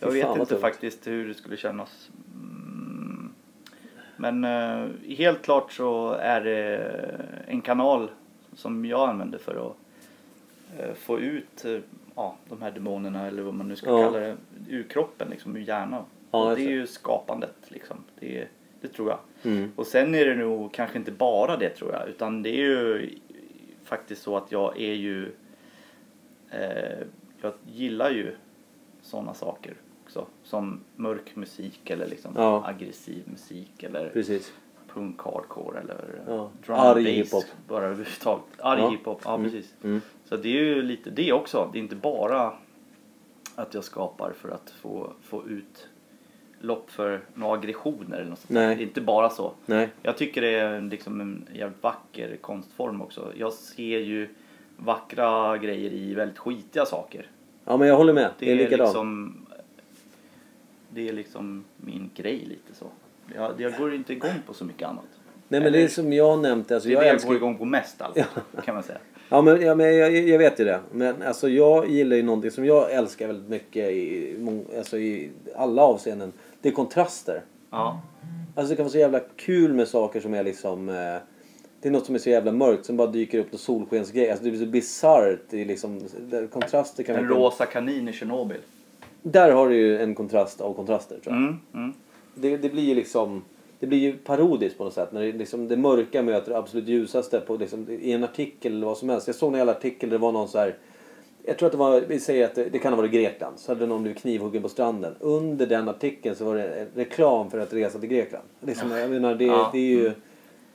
Jag Fy vet fan, inte faktiskt hur det skulle kännas. Mm. Men eh, helt klart så är det en kanal som jag använder för att eh, få ut eh, ja, de här demonerna, eller vad man nu ska ja. kalla det, ur kroppen, liksom, ur hjärnan. Ja, det är ju skapandet, liksom. Det är... Det tror jag. Mm. Och sen är det nog kanske inte bara det, tror jag. Utan det är ju faktiskt så att jag är ju... Eh, jag gillar ju sådana saker också. Som mörk musik eller liksom ja. aggressiv musik. Eller precis. Punk, hardcore eller ja. drum, arg bass. Hiphop. Bara överhuvudtaget. Arg ja. hiphop, ja mm. precis. Mm. Så det är ju lite det också. Det är inte bara att jag skapar för att få, få ut... lopp för några aggressioner eller något sånt. Nej. Det är inte bara så. Nej. Jag tycker det är liksom en jävligt vacker konstform också. Jag ser ju vackra grejer i väldigt skitiga saker. Ja, men jag håller med. Det, det är likadant. Liksom, det är liksom min grej lite så. Jag, jag går inte igång på så mycket annat. Nej, men eller, det är som jag nämnde. Alltså, det är jag, det jag älskar... går igång på mest alltså, kan man säga. Ja, men, ja, men jag, jag vet ju det. Men alltså, jag gillar ju någonting som jag älskar väldigt mycket i, alltså, i alla avseenden. Det är kontraster. Ja. Alltså det kan vara så jävla kul med saker som är liksom... Eh, det är något som är så jävla mörkt som bara dyker upp på solskensgrej. Alltså det blir så bisarrt i liksom... Där kontraster kan en vara... rosa kanin i Tjernobyl. Där har du ju en kontrast av kontraster, tror jag. Mm, mm. Det, det blir ju liksom... Det blir ju parodiskt på något sätt. När det, liksom, det mörka möter det absolut ljusaste på, liksom, i en artikel eller vad som helst. Jag såg en jävla artikel där det var någon så här... Jag tror att det var, vi säger att det, det kan ha varit Grekland. Så hade någon blivit knivhuggen på stranden. Under den artikeln så var det reklam för att resa till Grekland. Det är som, jag menar, det, ja. det är ju...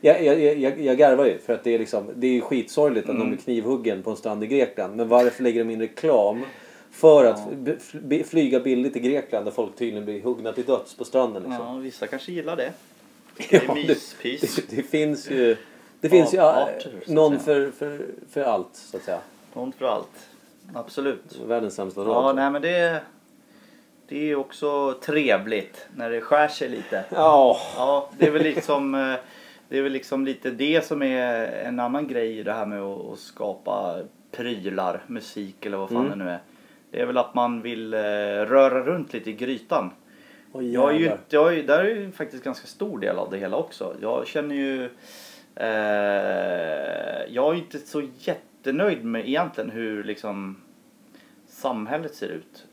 Jag, jag, jag, jag garvar ju för att det är liksom... Det är ju skitsorgligt att mm. någon blir knivhuggen på en strand i Grekland. Men varför lägger de in reklam för att ja. flyga billigt i Grekland där folk tydligen blir huggna till döds på stranden liksom? Ja, vissa kanske gillar det. Det är ja, myspys. Det, det, det finns ju... Det finns ju ja, någon för, för, för allt, så att säga. Någon för allt. Absolut. Världens sämsta råd. Ja, nej, men det, det är också trevligt när det skär sig lite. Ja. Ja, det är väl liksom, det är väl liksom lite det som är en annan grej i det här med att skapa prylar, musik eller vad fan mm. det nu är. Det är väl att man vill röra runt lite i grytan. Oh, jag är ju, jag är, där är ju faktiskt ganska stor del av det hela också. Jag känner ju... Eh, jag är ju inte så jätte... Jag är nöjd med egentligen hur liksom samhället ser ut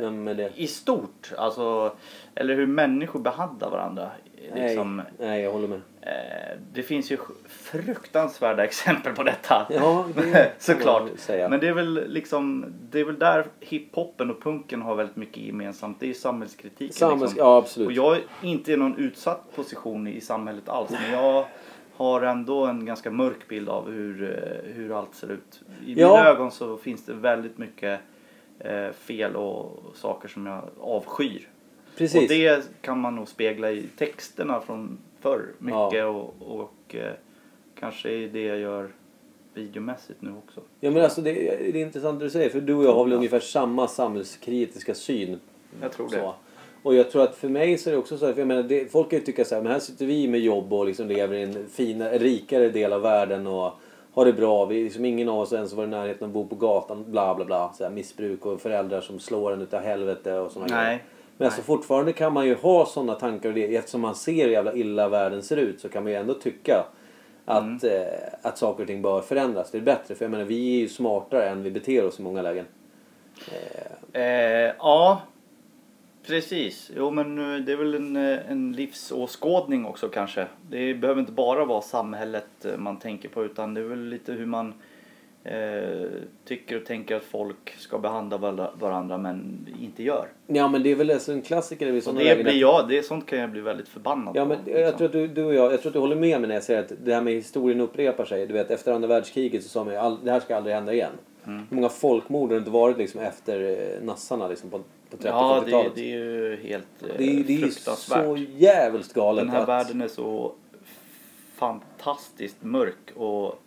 eh, det. i stort, alltså, eller hur människor behandlar varandra. Liksom, nej, nej, jag håller med. Eh, det finns ju fruktansvärda exempel på detta. Ja, det såklart. Men det är väl liksom, det är väl där hiphopen och punken har väldigt mycket gemensamt. Det är samhällskritiken. Samhälls- liksom. Ja, absolut. Och jag är inte i någon utsatt position i samhället alls, men jag har ändå en ganska mörk bild av hur, hur allt ser ut. I ja. mina ögon så finns det väldigt mycket eh, fel och saker som jag avskyr. Precis. Och det kan man nog spegla i texterna från förr. Mycket ja. och, och eh, kanske är det jag gör videomässigt nu också. Ja, men alltså det, det är intressant det du säger. För du och jag har väl ja. ungefär samma samhällskritiska syn. Jag tror så. det. Och jag tror att för mig så är det också så här, för jag menar, det, folk kan ju tycka så här, men här sitter vi med jobb och liksom lever i en fina, rikare del av världen och har det bra. Vi, liksom ingen av oss ens var i närheten av att bo på gatan, bla bla bla. Så här, missbruk och föräldrar som slår en utav helvete och sådana grejer. Men Nej. alltså fortfarande kan man ju ha sådana tankar och det, eftersom man ser hur jävla illa världen ser ut så kan man ju ändå tycka att, mm. eh, att saker och ting bör förändras. Det är bättre, för jag menar, vi är ju smartare än vi beter oss i många lägen. Eh. Eh, ja... Precis, jo, men det är väl en, en livsåskådning också kanske. Det behöver inte bara vara samhället man tänker på, utan det är väl lite hur man eh, tycker och tänker att folk ska behandla varandra men inte gör. Ja, men det är väl alltså en klassiker. Det, och det blir jag, det är sånt kan jag bli väldigt förbannad ja, på. Men liksom. Jag tror att du, du och jag, jag tror att du håller med mig när jag säger att det här med historien upprepar sig. Du vet, efter andra världskriget så sa man ju all, det här ska aldrig hända igen. Mm. Hur många folkmord har inte varit liksom efter nassarna liksom på på trettio-fyrtiotalet. Ja, det, det är ju helt det är, det är så jävligt galet. Den här att... världen är så fantastiskt mörk och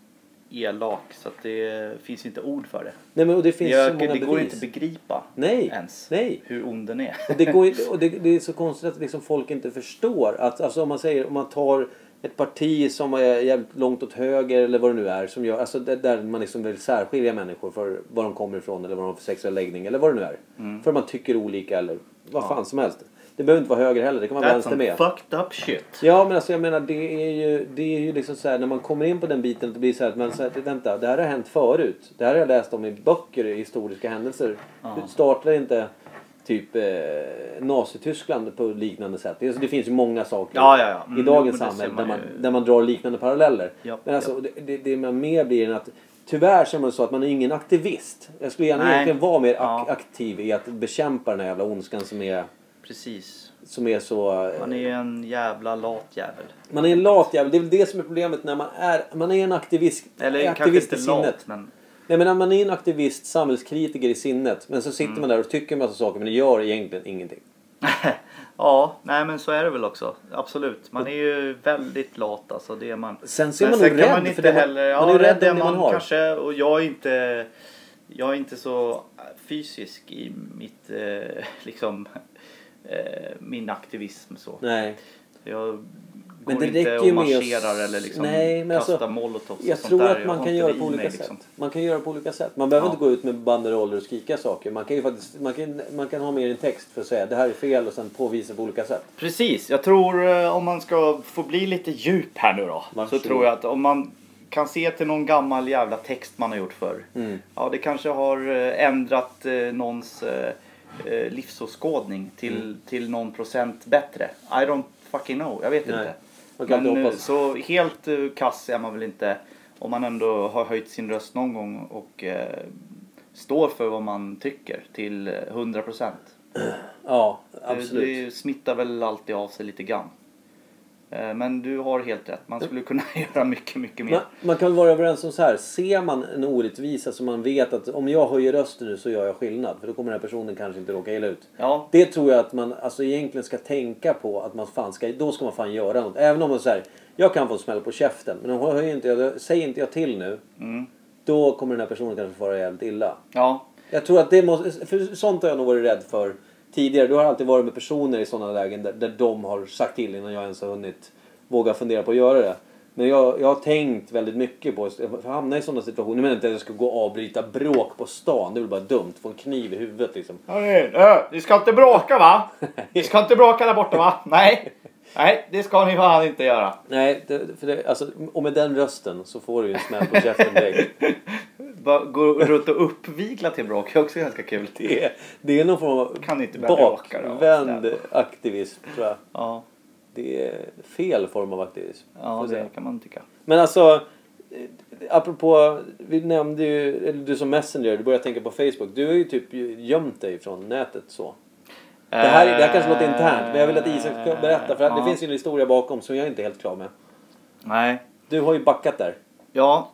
elak så att det finns inte ord för det. Nej, men och det finns jag, så många det går bevis. Inte att begripa nej, ens nej. Hur ond den är. Det, går, och det, det är så konstigt att liksom folk inte förstår att alltså om man säger om man tar ett parti som är jävligt långt åt höger eller vad det nu är som gör alltså där man liksom vill särskilja människor för var de kommer ifrån eller vad de har för sexuell läggning eller vad det nu är. Mm. För man tycker olika eller vad fan ja. Som helst. Det behöver inte vara höger heller, det kan man vänster med. Fucked up shit. Ja, men alltså jag menar det är ju det är ju liksom så här när man kommer in på den biten det blir så här att man säger att vänta, det här har hänt förut. Det här har jag läst om i böcker i historiska händelser. Ja. Du startar inte typ eh, Nazityskland på liknande sätt. Det, alltså, det finns ju många saker ja, ja, ja. Mm, i dagens samhälle där man, där man drar liknande paralleller. Ja, men alltså ja. det, det man mer blir än att tyvärr så är man så att man är ingen aktivist. Jag skulle gärna Nej. egentligen vara mer ja. ak- aktiv i att bekämpa den här jävla ondskan som är precis. Som är så man är en jävla lat jävel. Man är en lat jävel. Det är väl det som är problemet när man är man är en aktivist eller aktivist i sinnet. Lat, men nej, men man är en aktivist samhällskritiker i sinnet men så sitter mm. man där och tycker en massa saker men det gör egentligen ingenting. Ja, nej men så är det väl också. Absolut. Man är ju väldigt lat alltså det är man. Sen ser man, man nog rädd man inte för heller. Man, ja, man är rädd, rädd man, man har. Kanske och jag är inte jag är inte så fysisk i mitt eh, liksom min aktivism så. Nej. Jag går men det inte och marscherar oss... eller liksom nej, men kastar alltså, molotov och jag sånt tror där. Att man jag kan göra på olika liksom. Sätt. Man kan göra på olika sätt. Man behöver ja. inte gå ut med banderoller och skrika saker. Man kan ju faktiskt man kan man kan ha med en text för att säga det här är fel och sen påvisa på olika sätt. Precis. Jag tror om man ska få bli lite djup här nu då man så tror jag att om man kan se till någon gammal jävla text man har gjort förr. Mm. Ja, det kanske har ändrat någons livsåskådning till, mm. till någon procent bättre. I don't fucking know. Jag vet Nej. inte. Okay, men så helt kass är man väl inte om man ändå har höjt sin röst någon gång och eh, står för vad man tycker till hundra procent. Ja, absolut. Det, det smittar väl alltid av sig lite grann. Eh, men du har helt rätt. Man skulle kunna göra mycket, mycket mer. Man, man kan väl vara överens om så här. Ser man en orättvisa så man vet att om jag höjer rösten nu så gör jag skillnad. För då kommer den här personen kanske inte råka illa ut. Ja. Det tror jag att man alltså, egentligen ska tänka på. Att man fan ska, då ska man fan göra något. Även om man säger, jag kan få smälla på käften. Men om jag höjer inte, jag, säger inte jag till nu. Mm. Då kommer den här personen kanske vara jävligt illa. Ja. Jag tror att det måste, för sånt har jag nog varit rädd för. Tidigare, du har alltid varit med personer i sådana lägen där, där de har sagt till innan jag ens har hunnit våga fundera på att göra det. Men jag, jag har tänkt väldigt mycket på att jag hamnar i sådana situationer. Jag menar inte att jag ska gå och avbryta bråk på stan. Det är väl bara dumt. Få en kniv i huvudet liksom. Ni ska inte bråka va? Ni ska inte bråka där borta va? Nej, Nej det ska ni fan inte göra. Nej, det, för det, alltså, och med den rösten så får du ju smäll på käften direkt. Bara gå runt och uppvigla till bråk är också ganska kul. Det är, det är någon form av kan inte bakvänd aktivism tror jag. Ja. Det är fel form av aktivism. Ja, det kan man tycka. Men alltså, apropå, vi nämnde ju, eller du som messenger, du började tänka på Facebook. Du har ju typ gömt dig från nätet så. Det här, det här kanske låter internt, men jag vill att Isak ska berätta. För att ja. det finns ju en historia bakom som jag inte är helt klar med. Nej. Du har ju backat där. Ja,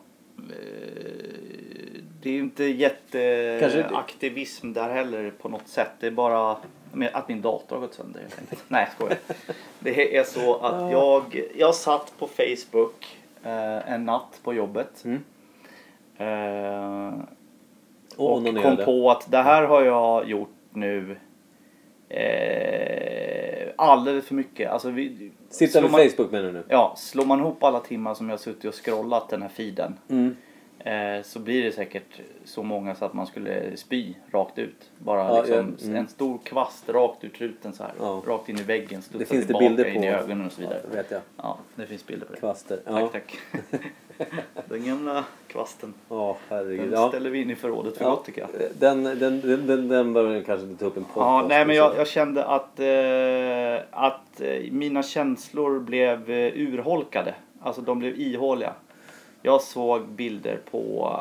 det är ju inte jätteaktivism där heller på något sätt. Det är bara att min dator har gått sönder helt enkelt. Nej, skojar. Det är så att jag, jag satt på Facebook eh, en natt på jobbet. Mm. Eh, och oh, kom på att det här har jag gjort nu eh, alldeles för mycket. Alltså vi, sitter på man, Facebook menar du nu? Ja, slår man ihop alla timmar som jag suttit och scrollat den här feeden. Mm. Så blir det säkert så många så att man skulle spy rakt ut. Bara ja, liksom ja, mm. en stor kvast rakt ut truten så här. Ja. Rakt in i väggen. Det finns det bilder in på. I ögonen och så vidare. Ja, vet jag. Ja, det finns bilder på det. Kvaster. Tack, ja. tack. Den gamla kvasten. Ja, herregud. Den ställer vi in i förrådet för ja. gott tycker jag. Den, den, den, den, den bör kanske inte ta upp en podcast. Ja, nej men jag, jag kände att, eh, att mina känslor blev urholkade. Alltså de blev ihåliga. Jag såg bilder på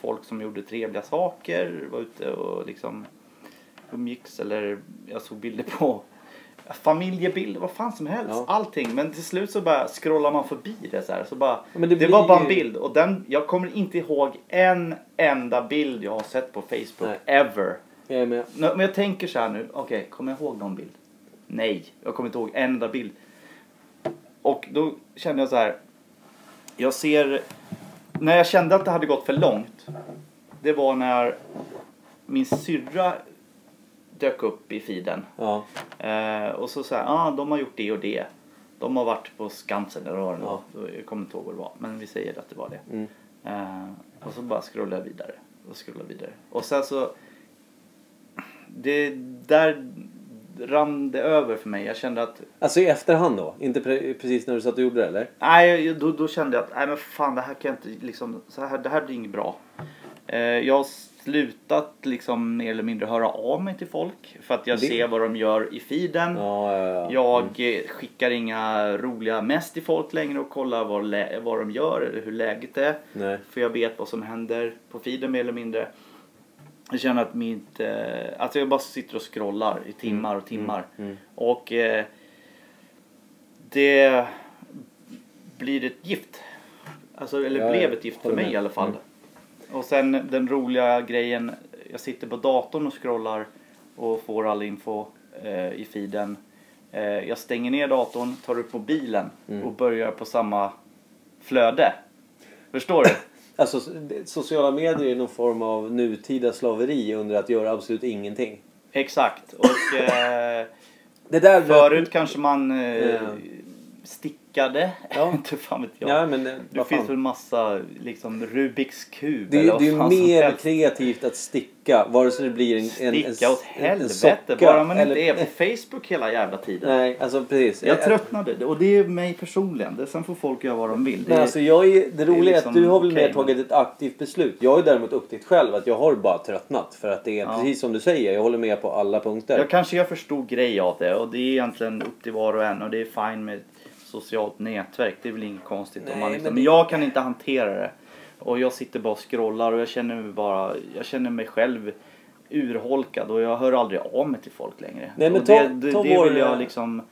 folk som gjorde trevliga saker, var ute och liksom umgicks, eller jag såg bilder på familjebilder, vad fan som helst, ja. allting. Men till slut så bara scrollar man förbi det så här. Så bara, men det, det var bara en bild och den, jag kommer inte ihåg en enda bild jag har sett på Facebook. Nej. Ever. Jag men... men jag tänker så här nu, okej, okay, kommer jag ihåg någon bild? Nej, jag kommer inte ihåg en enda bild. Och då kände jag så här, jag ser när jag kände att det hade gått för långt, det var när min syrra dök upp i feeden. Ja. Eh, och så så här, ah, de har gjort det och det. De har varit på Skansen eller vad det var. Ja. Jag kommer inte ihåg vad det var, men vi säger att det var det. Mm. Eh, och så bara scrollar jag vidare och scrollar vidare. Och sen så det där rann det över för mig. Jag kände att... Alltså i efterhand då? Inte pre- precis när du satt och gjorde det, eller? Nej, då, då kände jag att nej men fan, det här kan jag inte liksom... Så här, det här blir inget bra. Eh, jag har slutat liksom mer eller mindre höra av mig till folk. För att jag det... ser vad de gör i feeden. Ja, ja, ja. Jag mm. skickar inga roliga mest till folk längre och kollar vad, lä- vad de gör eller hur läget är. Nej. För jag vet vad som händer på feeden mer eller mindre. Jag känner att mitt, eh, alltså jag bara sitter och scrollar i timmar och timmar. Mm, mm. Och eh, det blir ett gift. Alltså, eller ja, blev ett gift för mig med. I alla fall. Mm. Och sen den roliga grejen, jag sitter på datorn och scrollar och får all info eh, i feeden. Eh, jag stänger ner datorn, tar upp mobilen mm. och börjar på samma flöde. Förstår du? Alltså, sociala medier är någon form av nutida slaveri under att göra absolut ingenting. Exakt. Och eh, det där förut jag... kanske man eh, ja. stickade. Ja. Inte fan vet jag. Ja, men, det finns väl massa liksom, Rubiks kub. Det, eller det är ju mer kreativt att sticka. Vare sig det blir en, sticka en, en, en, åt helvete. En bara man eller... inte är på Facebook hela jävla tiden. Nej, alltså precis. Jag, jag tröttnade. Och det är mig personligen. Det, sen får folk göra vad de vill. Det, Nej, alltså, jag är, det roliga det är liksom, att du har väl okay, mer tagit ett aktivt beslut. Jag har däremot upptäckt själv att jag har bara tröttnat. För att det är ja. precis som du säger. Jag håller med på alla punkter. Jag kanske jag förstod grej av det. Och det är egentligen upp till var och en. Och det är fine med socialt nätverk, det är väl inget konstigt. Nej, om man liksom, men det... jag kan inte hantera det. Och jag sitter bara och scrollar och jag känner mig bara, jag känner mig själv urholkad och jag hör aldrig av mig till folk längre. Nej, men ta, det, det, ta det vill vår... jag liksom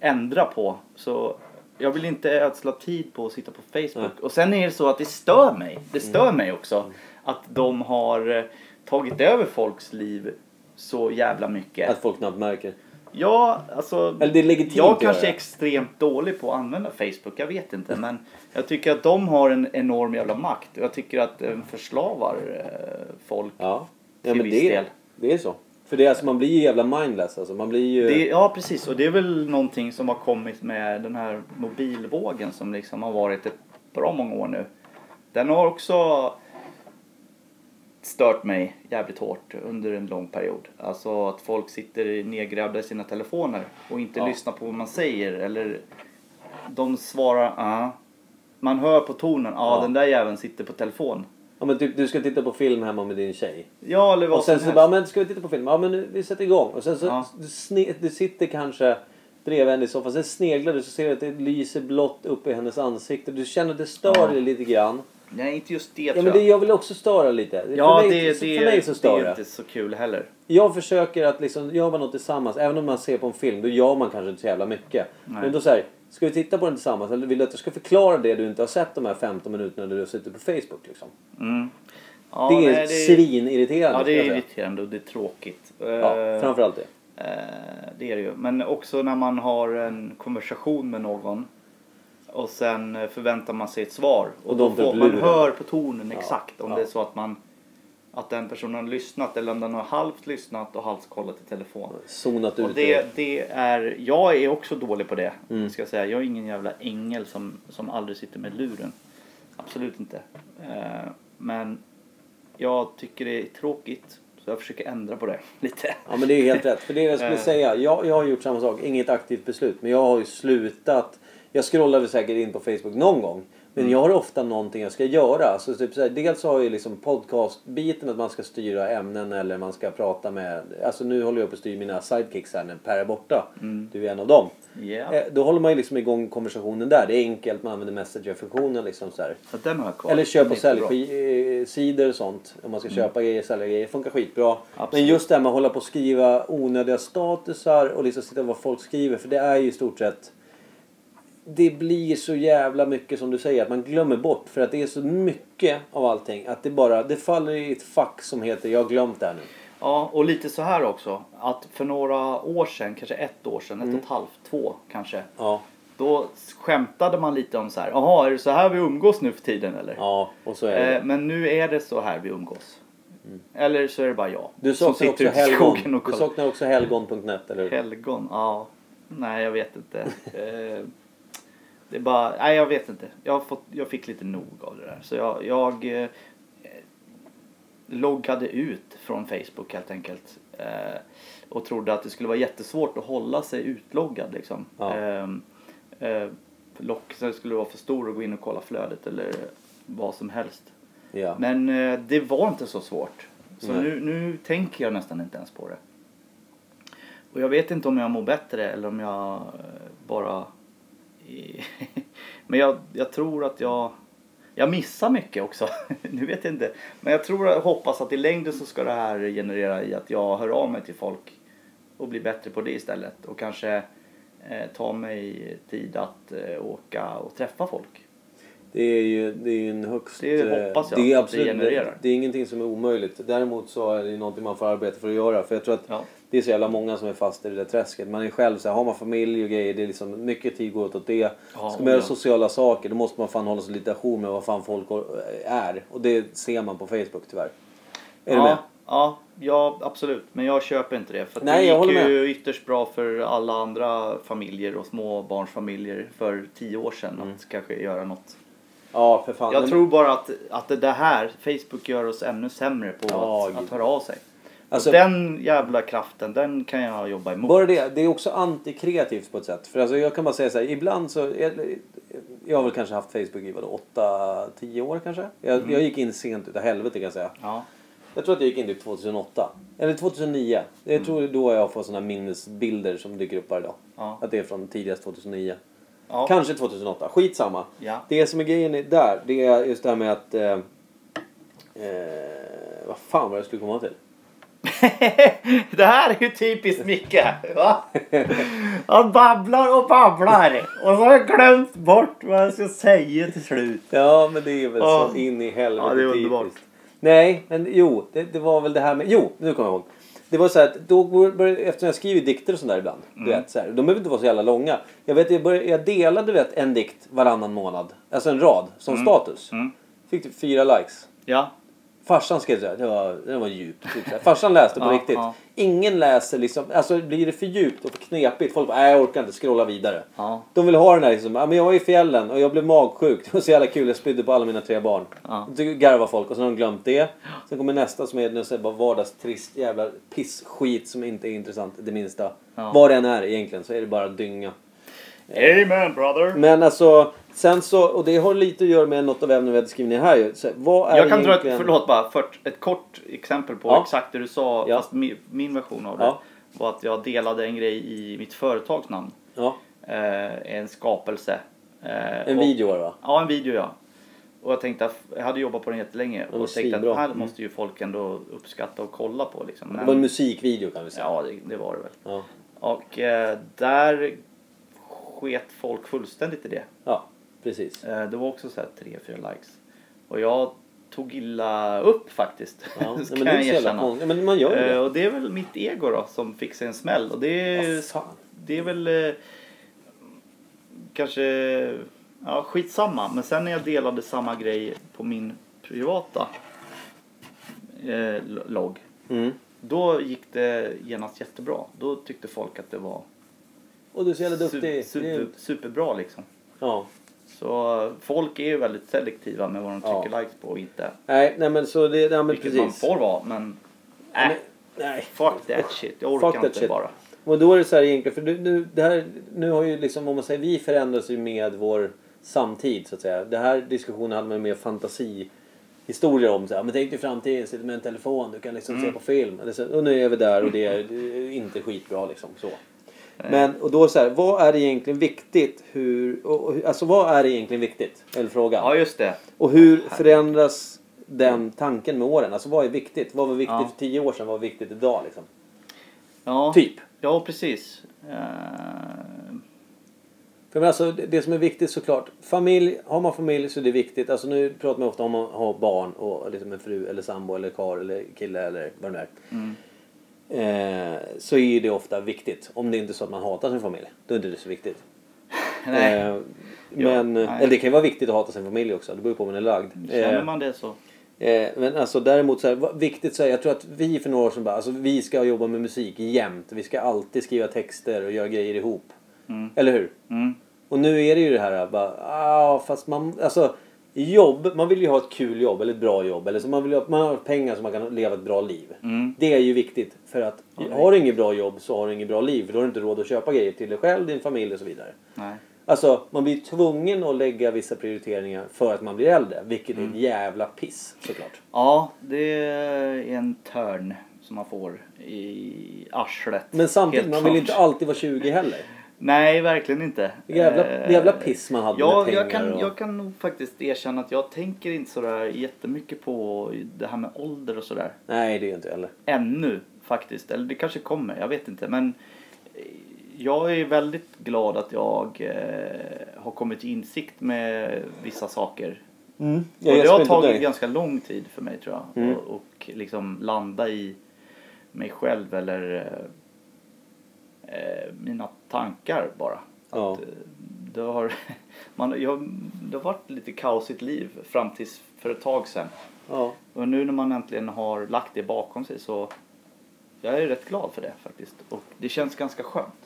ändra på. Så jag vill inte ödsla tid på att sitta på Facebook. Ja. Och sen är det så att det stör mig. Det stör mm. mig också att de har tagit över folks liv så jävla mycket. Att folk knappt märker. Ja, alltså, eller det är legitimt, jag kanske är extremt dålig på att använda Facebook, jag vet inte. Men jag tycker att de har en enorm jävla makt. Jag tycker att de förslavar folk ja. till ja, men viss det, del. Det är så. För det är, alltså, man blir ju jävla mindless. Alltså, man blir ju... det, ja, precis. Och det är väl någonting som har kommit med den här mobilvågen som liksom har varit ett bra många år nu. Den har också stört mig jävligt hårt under en lång period. Alltså att folk sitter nedgrävda i sina telefoner och inte ja. lyssnar på vad man säger. Eller de svarar, ah. man hör på tonen, ah, ja den där jäveln sitter på telefon. Ja men du, du ska titta på film hemma med din tjej. Ja eller vad och sen som så helst. Bara, men ska vi titta på film? Ja men vi sätter igång. Och sen så ja. du, sne- du sitter kanske bredvid henne i soffan. Sen sneglar du så ser du att det lyser blått upp i hennes ansikte. Du känner att det stör ja. dig lite grann. Nej, inte just det. Ja, men det, jag vill också störa lite. Ja, för mig, det, för det, mig så det är inte så kul heller. Jag försöker att liksom, gör man något tillsammans. Även om man ser på en film, då gör man kanske inte så jävla mycket. Nej. Men då så här, ska vi titta på den tillsammans? Eller vill du att jag ska förklara det du inte har sett de här femton minuterna när du sitter på Facebook liksom? Mm. Ja, det är nej, svinirriterande. Ja, det är irriterande och det är tråkigt. Ja, framförallt det. Det är det ju. Men också när man har en konversation med någon. Och sen förväntar man sig ett svar. Och, och då får man hör på tonen ja, exakt. Om ja. det är så att man att den personen har lyssnat. Eller om den har halvt lyssnat och halvt kollat i telefon. Zonat ut. Och det, det är, jag är också dålig på det. Mm. Ska jag säga. Jag är ingen jävla ängel som, som aldrig sitter med luren. Absolut inte. Eh, men jag tycker det är tråkigt. Så jag försöker ändra på det lite. Ja men det är helt rätt. För det jag skulle säga. Jag, jag har gjort samma sak. Inget aktivt beslut. Men jag har ju slutat. Jag scrollar väl säkert in på Facebook någon gång. Men mm. jag har ofta någonting jag ska göra. Så typ så här, dels har jag liksom podcastbiten att man ska styra ämnen eller man ska prata med... Alltså nu håller jag på att styra mina sidekicks här när Per är borta. Mm. Du är en av dem. Yeah. Eh, då håller man ju liksom igång konversationen där. Det är enkelt, man använder messenger-funktionen liksom så här. Så den har jag kvar. Eller köpa och sälj sidor och sånt. Om man ska mm. köpa grejer, sälja grejer. Funkar skitbra. Absolut. Men just det här med att hålla på och skriva onödiga statusar och liksom sitta vad folk skriver. För det är ju i stort sett... Det blir så jävla mycket som du säger att man glömmer bort för att det är så mycket av allting att det bara det faller i ett fack som heter jag har glömt det här nu. Ja, och lite så här också att för några år sedan, kanske ett år sedan, mm. ett och ett halvt, två kanske. Ja. Då skämtade man lite om så här, jaha, är det så här vi umgås nu för tiden eller? Ja, och så är det. Eh, men nu är det så här vi umgås. Mm. Eller så är det bara jag. Du saknar också Helgon. Du saknar också Helgon punkt net eller? Helgon, ja. Nej, jag vet inte. eh, det är bara, nej jag vet inte. Jag, fått, jag fick lite nog av det där. Så jag, jag eh, loggade ut från Facebook helt enkelt. Eh, och trodde att det skulle vara jättesvårt att hålla sig utloggad liksom. Ja. Eh, Eh, lockelsen skulle vara för stor att gå in och kolla flödet eller vad som helst. Ja. Men eh, det var inte så svårt. Så nu, nu tänker jag nästan inte ens på det. Och jag vet inte om jag mår bättre eller om jag eh, bara... Men jag, jag tror att jag... Jag missar mycket också. Nu vet jag inte. Men jag tror och hoppas att i längden så ska det här generera i att jag hör av mig till folk och blir bättre på det istället. Och kanske... ta mig tid att åka och träffa folk. Det är ju det är en högst... Det hoppas jag det är absolut, det genererar. Det är ingenting som är omöjligt. Däremot så är det någonting man får arbeta för att göra. För jag tror att ja. Det är så jävla många som är fast i det där träsket. Man är själv så här, har man familj och grejer, det är liksom mycket tid går åt åt det. Ja, ska man göra ja. sociala saker, då måste man fan hålla sig lite ajour med vad fan folk är. Och det ser man på Facebook tyvärr. Är ja. du med? Ja, ja, absolut. Men jag köper inte det. För nej, det gick jag håller med. Ju ytterst bra för alla andra familjer och småbarnsfamiljer för tio år sedan mm. att kanske göra något. Ja, för fan. Jag men... tror bara att, att det här, Facebook gör oss ännu sämre på ja, att, att höra av sig. Alltså, den jävla kraften, den kan jag jobba emot. Bara det, det är också antikreativt på ett sätt. För alltså, jag kan bara säga så här, ibland så... Är, jag har väl kanske haft Facebook i vadå, åtta, tio år kanske? Jag, mm. jag gick in sent utav helvete kan jag säga. Ja. Jag tror att jag gick in i tjugohundraåtta. Eller tjugohundranio. Jag mm. tror då jag får såna minnesbilder som dyker upp varje dag. Ja. Att det är från tidigast tjugohundranio. Ja. Kanske tjugohundraåtta. Skitsamma. Ja. Det som är grejen är där. Det är just det här med att... Eh, eh, vad fan var det jag skulle komma till? Det här är ju typiskt Micke. Va? Han babblar och babblar. Och så har jag glömt bort vad jag ska säga till slut. Ja, men det är väl oh. så in i helvete ja, det är underbart. Typiskt. Nej, men jo, det, det var väl det här med... Jo, nu kommer jag ihåg. Det var så här att då började, eftersom jag skriver dikter och sånt där ibland, mm. du vet, så här, de behöver inte vara så jävla långa. Jag vet, jag, började, jag delade vet, en dikt varannan månad, alltså en rad, som mm. status. Mm. Fick typ fyra likes. Ja. Farsan skrev så här, det var, det var djupt. Typ, så här. Farsan läste på ja, riktigt. Ja. Ingen läser liksom, alltså blir det för djupt och för knepigt. Folk bara, nej jag orkar inte scrolla vidare. Ja. De vill ha den här liksom, ja men jag var i fjällen och jag blev magsjuk. Det var så jävla kul, jag spydde på alla mina tre barn. Ja. Det garvar folk och sen har de glömt det. Sen kommer nästa som är nu så är bara vardagstrist jävla pissskit som inte är intressant det minsta. Ja. Vad den är egentligen så är det bara dynga. Amen brother. Men alltså sen så, och det har lite att göra med något av ämnen vi hade skrivit ner här. Så, vad är jag kan egentligen... dra ett, förlåt bara, för ett kort exempel på ja. exakt det du sa, ja. fast min, min version av det ja. var att jag delade en grej i mitt företagsnamn. Ja. Eh, en skapelse. Eh, en och, video va? Ja, en video ja. Och jag tänkte att jag hade jobbat på den jättelänge. Och tänkte att här måste ju folk ändå uppskatta och kolla på. Liksom. Men, det var en musikvideo kan vi säga. Ja, det, det var det väl. Ja. Och eh, där sket folk fullständigt i det. Ja. Precis. Det var också så här tre, fyra likes. Och jag tog illa upp faktiskt. Ja, men det är så många. Men man gör det. Och det är väl mitt ego då som fick sig en smäll. Och det är, ja, det är väl kanske ja, skitsamma. Men sen när jag delade samma grej på min privata eh, logg. Mm. Då gick det genast jättebra. Då tyckte folk att det var och du ser jävla duktig. Super, superbra liksom. Ja. Så folk är ju väldigt selektiva med vad de trycker ja. likes på och inte. Nej, nej men så det... Nej, men vilket precis. Man får vara, men... Äh, nej, nej. Fuck that shit, jag orkar fuck inte shit. bara. Och då är det så här egentligen, för du, nu, det här, nu har ju liksom, om man säger, vi förändras ju med vår samtid så att säga. Det här diskussionen hade man ju mer fantasihistorier om så här, men tänk dig framtiden, sitter med en telefon, du kan liksom mm. se på film. Eller så, och nu är vi där och det är inte skitbra liksom, så. Men och då så här, vad är egentligen viktigt hur och, alltså vad är egentligen viktigt eller fråga. Ja just det. Och hur förändras den tanken med åren? Alltså vad är viktigt? Vad var viktigt ja. för tio år sedan? Vad är viktigt idag liksom? Ja. Typ. Ja precis. Uh... För men alltså det som är viktigt såklart, familj, har man familj så är det viktigt. Alltså nu pratar man ofta om att ha barn och liksom en fru eller sambo eller karl eller kille eller vad det är. Mm. Eh, så är det ofta viktigt. Om det inte är så att man hatar sin familj, då är det inte så viktigt. Nej. Eh, men, ja, eller det kan ju vara viktigt att hata sin familj också. Det beror på om man är lagd. Känner eh, man det så? Eh, men alltså däremot så här, viktigt så här, jag tror att vi för några år sedan bara, alltså vi ska jobba med musik jämt. Vi ska alltid skriva texter och göra grejer ihop. Mm. Eller hur? Mm. Och nu är det ju det här bara, ah, fast man, alltså jobb, man vill ju ha ett kul jobb eller ett bra jobb eller så man vill ha, man har pengar så man kan leva ett bra liv. Mm. Det är ju viktigt för att okay. har du inget bra jobb så har du inget bra liv, för då har du inte råd att köpa grejer till dig själv, din familj och så vidare. Nej. Alltså man blir tvungen att lägga vissa prioriteringar för att man blir äldre, vilket mm. är en jävla piss såklart. Ja, det är en törn som man får i arslet. Men samtidigt man vill inte alltid vara tjugo heller. Nej, verkligen inte. Det jävla, jävla piss man hade ja, med pengar. Jag kan, och... jag kan nog faktiskt erkänna att jag tänker inte sådär jättemycket på det här med ålder och sådär. Nej, det är ju inte heller. Ännu faktiskt. Eller det kanske kommer, jag vet inte. Men jag är väldigt glad att jag eh, har kommit till insikt med vissa saker. Mm. Ja, och det har tagit ganska lång tid för mig tror jag. Mm. Och, och liksom landa i mig själv eller... mina tankar bara ja. Att det har man, jag, det har varit lite kaosigt liv fram tills för ett tag sedan ja. Och nu när man äntligen har lagt det bakom sig så jag är rätt glad för det faktiskt och det känns ganska skönt.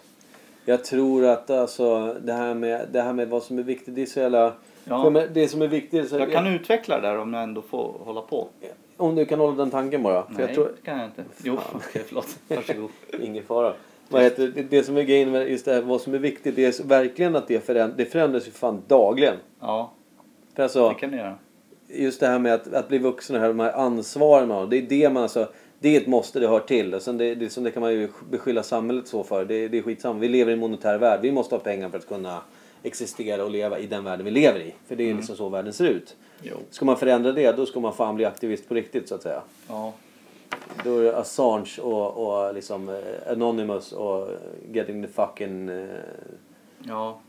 Jag tror att alltså, det, här med, det här med vad som är viktigt det är så jävla ja. Mig, det som är viktigt, så jag kan jag, utveckla det där om jag ändå får hålla på. Om du kan hålla den tanken bara. För nej jag tror, det kan jag inte. Jo okej okay, förlåt, varsågod. Ingen fara. Det som är grejen med just det här, vad som är viktigt det är verkligen att det förändras, det förändras ju fan dagligen. Ja, för alltså, det kan det göra. Just det här med att, att bli vuxen och här, de här ansvaren man har, det är det man alltså, det är ett måste, det hör till. Och sen det, det, som det kan man ju beskylla samhället så för, det, det är skitsamma. Vi lever i en monetär värld, vi måste ha pengar för att kunna existera och leva i den världen vi lever i. För det är mm. liksom så världen ser ut. Jo. Ska man förändra det, då ska man fan bli aktivist på riktigt så att säga. Ja. Då är det Assange och, och liksom Anonymous och getting the fucking uh, ja.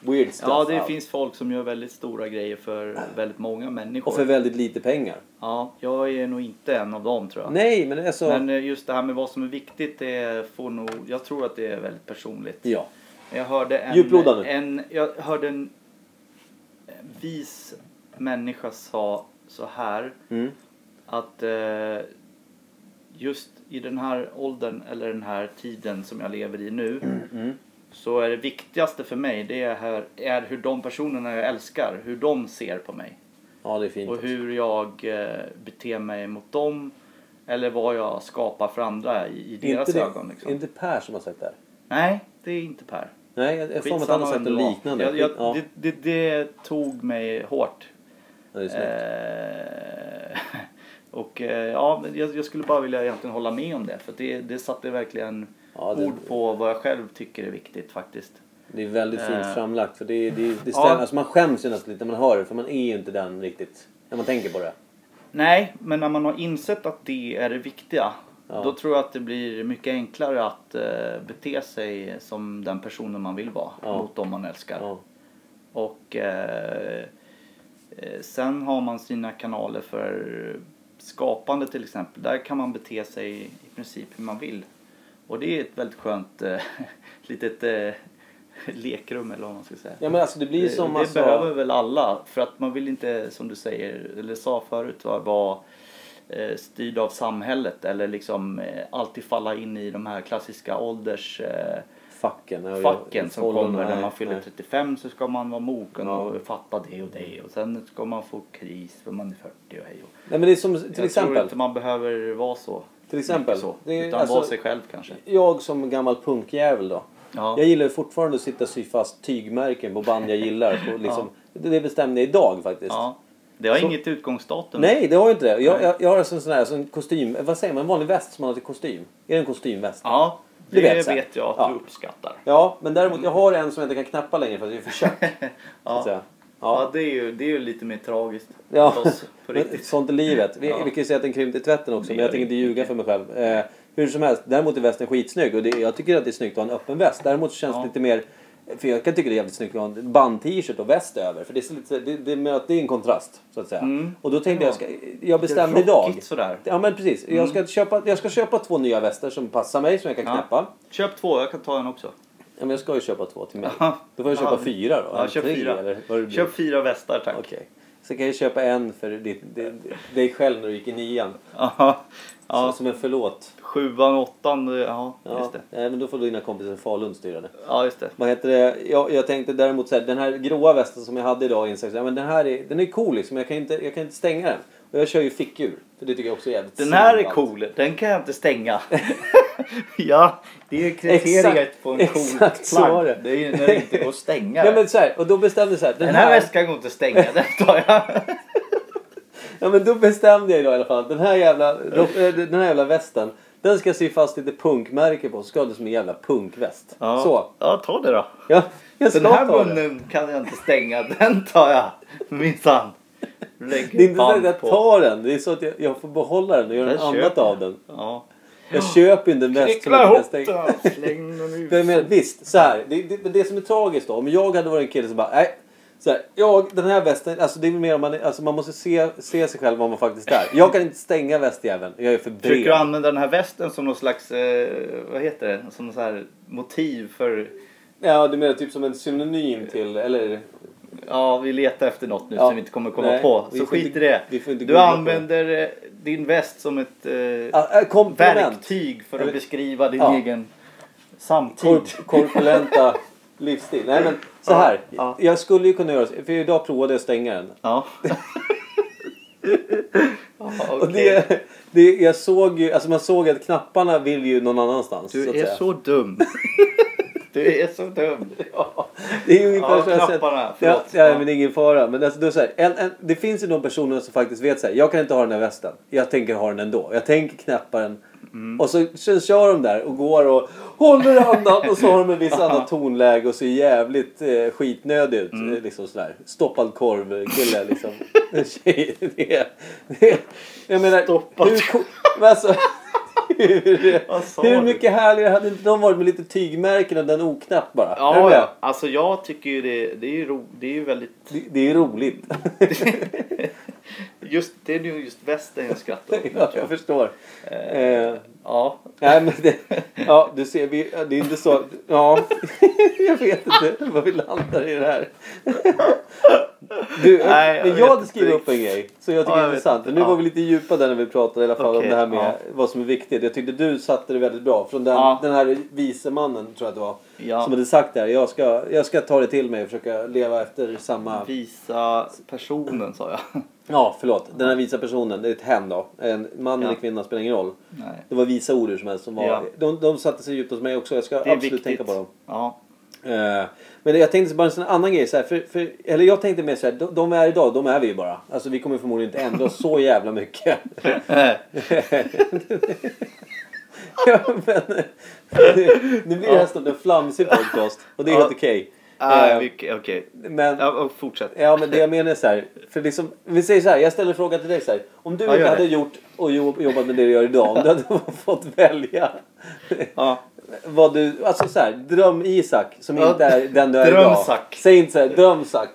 Weird stuff. Ja, det out. Finns folk som gör väldigt stora grejer för väldigt många människor. Och för väldigt lite pengar. Ja, jag är nog inte en av dem tror jag. Nej, men det är så... Men just det här med vad som är viktigt, det får nog... Jag tror att det är väldigt personligt. Ja. Jag hörde en... en jag hörde en vis människa sa så här. Mm. Att... Eh, just i den här åldern eller den här tiden som jag lever i nu mm, mm. så är det viktigaste för mig det är, här, är hur de personerna jag älskar, hur de ser på mig. Ja, det är fint. Och hur jag eh, beter mig mot dem eller vad jag skapar för andra i, i deras inte ögon. Liksom. Det är inte Per som har sagt det här. Nej, det är inte Per. Nej, jag, jag får att han har sagt något liknande. Jag, jag, ja. det, det, det tog mig hårt. Ja, det är snyggt. Eh, Och ja, jag skulle bara vilja egentligen hålla med om det. För det, det satte verkligen ja, det, ord på vad jag själv tycker är viktigt faktiskt. Det är väldigt fint uh, framlagt. För det, det, det stämmer, ja. Alltså man skäms ju nästan lite när man hör det. För man är ju inte den riktigt, när man tänker på det. Nej, men när man har insett att det är det viktiga. Ja. Då tror jag att det blir mycket enklare att uh, bete sig som den personen man vill vara. Ja. Mot dem man älskar. Ja. Och uh, sen har man sina kanaler för... skapande till exempel, där kan man bete sig i princip hur man vill. Och det är ett väldigt skönt äh, litet äh, lekrum eller vad man ska säga. Ja, men alltså det blir det, som man det sa... behöver väl alla, för att man vill inte, som du säger eller sa förut, vara var, äh, styrd av samhället eller liksom äh, alltid falla in i de här klassiska ålders äh, facken, facken som kommer när man fyller nej. trettiofem så ska man vara mogen ja. Och fatta det och det och sen ska man få kris för man är fyrtio och hej och. Nej, men det är som till jag exempel tror inte man behöver vara så till exempel så, det är, utan alltså, vara sig själv kanske. Jag som gammal punkjävel då. Ja. Jag gillar fortfarande att sitta och sy fast tygmärken på band jag gillar och liksom ja. Det bestämde jag idag faktiskt. Ja. Det har så, inget utgångsdatum. Nej, det har ju inte det. Jag, jag, jag har en sån här sån kostym, vad säger man, en vanlig väst som man har till kostym. Är det en kostymväst? Ja. Det vet, vet jag att ja. Du uppskattar. Ja, men däremot jag har en som jag inte kan knappa längre för att jag är för tjock. ja. ja. Ja, det är ju det är ju lite mer tragiskt ja. För oss på riktigt. Sånt är livet. Vi, ja. Vi kan ju säga att den krympte i tvätten också, det men jag tänker inte ljuga för mig själv. Eh, hur som helst, däremot är västen skitsnygg och det, jag tycker att det är snyggt att ha en öppen väst. Däremot så känns det ja. Lite mer för jag kan tycka det är jävligt snyggt att ha en band-t-shirt och väst över för det är så lite det, det möter en kontrast så att säga. Mm. Och då tänkte ja. jag ska, jag bestämde idag. Ja men precis. Mm. Jag ska köpa jag ska köpa två nya väster som passar mig som jag kan ja. Knäppa. Köp två, jag kan ta en också. Ja, men jag ska ju köpa två till mig. Aha. Då får jag köpa Aha. fyra då. Ja, köp fyra. Eller vad det blir. Köp fyra västar, tack. Okej. Okay. Så kan jag köpa en för dig, dig själv när du gick i nian. Aha. Ja. Så, som en förlåt. Sjuan, åttan, ja, ja, just det. Nej, men då får dina kompisar i Falun styra det. Ja, just det. Vad heter det? Jag, jag tänkte däremot så här, den här gråa västen som jag hade idag, insåg, ja, men den här är, den är cool liksom, jag kan inte, jag kan inte stänga den. Och jag kör ju fickur, för det tycker jag också är jävligt. Den här är cool, den kan jag inte stänga. Ja, det är kriteriet exakt, på en cool plagg. Så det. Det är ju när det inte går att stänga. Ja, men så här, och då bestämde jag så här. Den, den här, här väskan går inte att stänga, den tar jag. Ja, men då bestämde jag idag i alla fall. Den här jävla, den här jävla västen, den ska sy fast lite punkmärke på. Så ska det som en jävla punkväst. Ja, så. Ja, ta det då. Ja, jag ska den här munnen kan jag inte stänga, den tar jag. Minsann. Lägg det är inte så att jag tar den. Det är så att jag, jag får behålla den och göra något annat av den. Ja. Jag köper inte den väst som jag kan stänga. Släng den ut. Men, visst, så här. Det, det, det som är tragiskt då. Om jag hade varit en kille som bara, nej. Så här, jag, den här västen, alltså det är mer om man, alltså man måste se, se sig själv vad man faktiskt är. Jag kan inte stänga västjäveln, jag är för bred. Försöker du använda den här västen som någon slags, eh, vad heter det, som någon så här motiv för... Ja, du menar typ som en synonym till, eller... Ja, vi letar efter något nu ja. Som vi inte kommer komma Nej, på. Så skit i det. Du använder på. Din väst som ett eh, ah, verktyg för att eller, beskriva din ja. Egen samtid. Korp- korpulenta... livsstil. Nej men så här. Ja. Jag skulle ju kunna göra för idag provade jag stänga den. Ja. Ja, okay. Och det, det jag såg ju alltså man såg att knapparna vill ju någon annanstans. Du så att är säga. Så dum. Du är så dum. Ja. Det är ju ungefär ja, så knapparna. Ja, ja, men ingen fara, men alltså då så här, en, en, det finns ju någon personer som faktiskt vet så här, jag kan inte ha den här västen. Jag tänker ha den ändå. Jag tänker knäppa den. Mm. Och så, så kör de där och går och håller andan och så har de en viss annan tonläge och ser jävligt eh, skitnödig ut mm. liksom sådär, stoppad korv kille liksom tjej, det, det, jag menar stoppad. Hur, men alltså, hur, hur mycket härligare hade inte de varit med lite tygmärken och den oknäppt bara ja, ja. Alltså jag tycker ju det, det är ju ro, det är ju väldigt det, det är roligt just det är ju just västen jag skrattar åt. Ja, jag förstår. Eh, eh, ja. Nej men det, ja, du ser vi det är inte så ja. Jag vet inte vad vi landar i det här. Du, nej, jag, jag hade skrivit upp en grej så jag tycker ja, jag det är intressant. Nu ja. Var vi lite djupa där när vi pratade i alla fall okay, om det här med ja. Vad som är viktigt. Jag tyckte du satte det väldigt bra från den, ja. Den här vise mannen tror jag det var ja. Som hade sagt där jag ska jag ska ta det till mig och försöka leva efter samma visa personen sa jag. Ja, förlåt. Den här visa personen, det är ett hen då. En man ja. Eller kvinna spelar ingen roll. Nej. Det var visa ord som helst som var... Ja. De, de satte sig djupt hos mig också. Jag ska absolut viktigt. Tänka på dem. Ja. Uh, men jag tänkte bara en sån annan grej. Så här, för, för, eller jag tänkte mer så här, de, de är idag, de är vi ju bara. Alltså vi kommer förmodligen inte ändra oss så jävla mycket. Ja, men, nu, nu blir det här stått en flamsig podcast. Och det är ja. Helt okej. Okay. Ah, uh, okej. Okay. Men ja, fortsätt. Ja, men det jag menar är så här för liksom vi säger så här, jag ställer en fråga till dig så här, om du ah, inte hade det. Gjort och jobbat med det du gör idag, om du hade fått välja. Ah. Vad du alltså så här, dröm Isak som ah. inte är den du är idag. Drömsak. Säg inte så här, drömsak.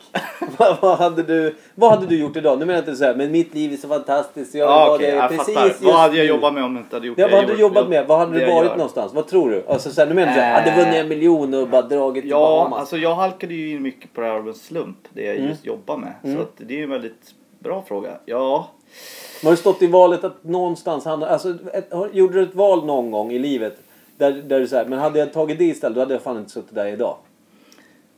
vad, vad hade du vad hade du gjort idag? Nu menar jag inte så här, men mitt liv är så fantastiskt. Jag ah, okay. jag precis jag vad hade jag jobbat med om jag inte hade gjort ja, det? Vad hade du jobbat med? Vad hade du varit någonstans? Vad tror du? Alltså så här, nu menar jag hade vunnit en miljon och bara dragit till Bahamas. Ja, alltså jag halkade ju in mycket på det här av en slump. Det jag mm. just jobbar med. Mm. Så att det är en väldigt bra fråga. Ja. Man har stått i valet att någonstans handla... Alltså, ett, gjorde du ett val någon gång i livet? Där, där du säger, men hade jag tagit det istället, då hade jag fan inte suttit där idag.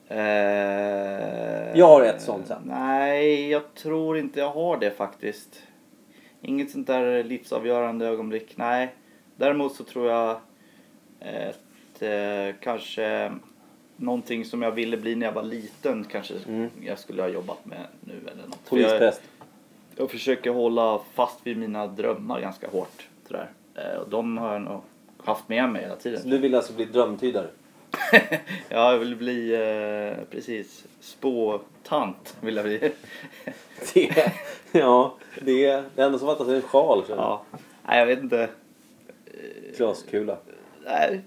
Eh, jag har ett sånt sen. Nej, jag tror inte jag har det faktiskt. Inget sånt där livsavgörande ögonblick, nej. Däremot så tror jag... Ett, eh, kanske... Någonting som jag ville bli när jag var liten kanske mm. jag skulle ha jobbat med nu eller något. Polispräst. Jag, jag försöker hålla fast vid mina drömmar ganska hårt. Sådär. Eh, och de har jag nog haft med mig hela tiden. Så du vill alltså bli drömtydare? Ja, jag vill bli eh, precis spåtant vill jag bli. Det, ja, det är det enda som fattas är en sjal. Ja. Nej, jag vet inte. Glaskula. Nej.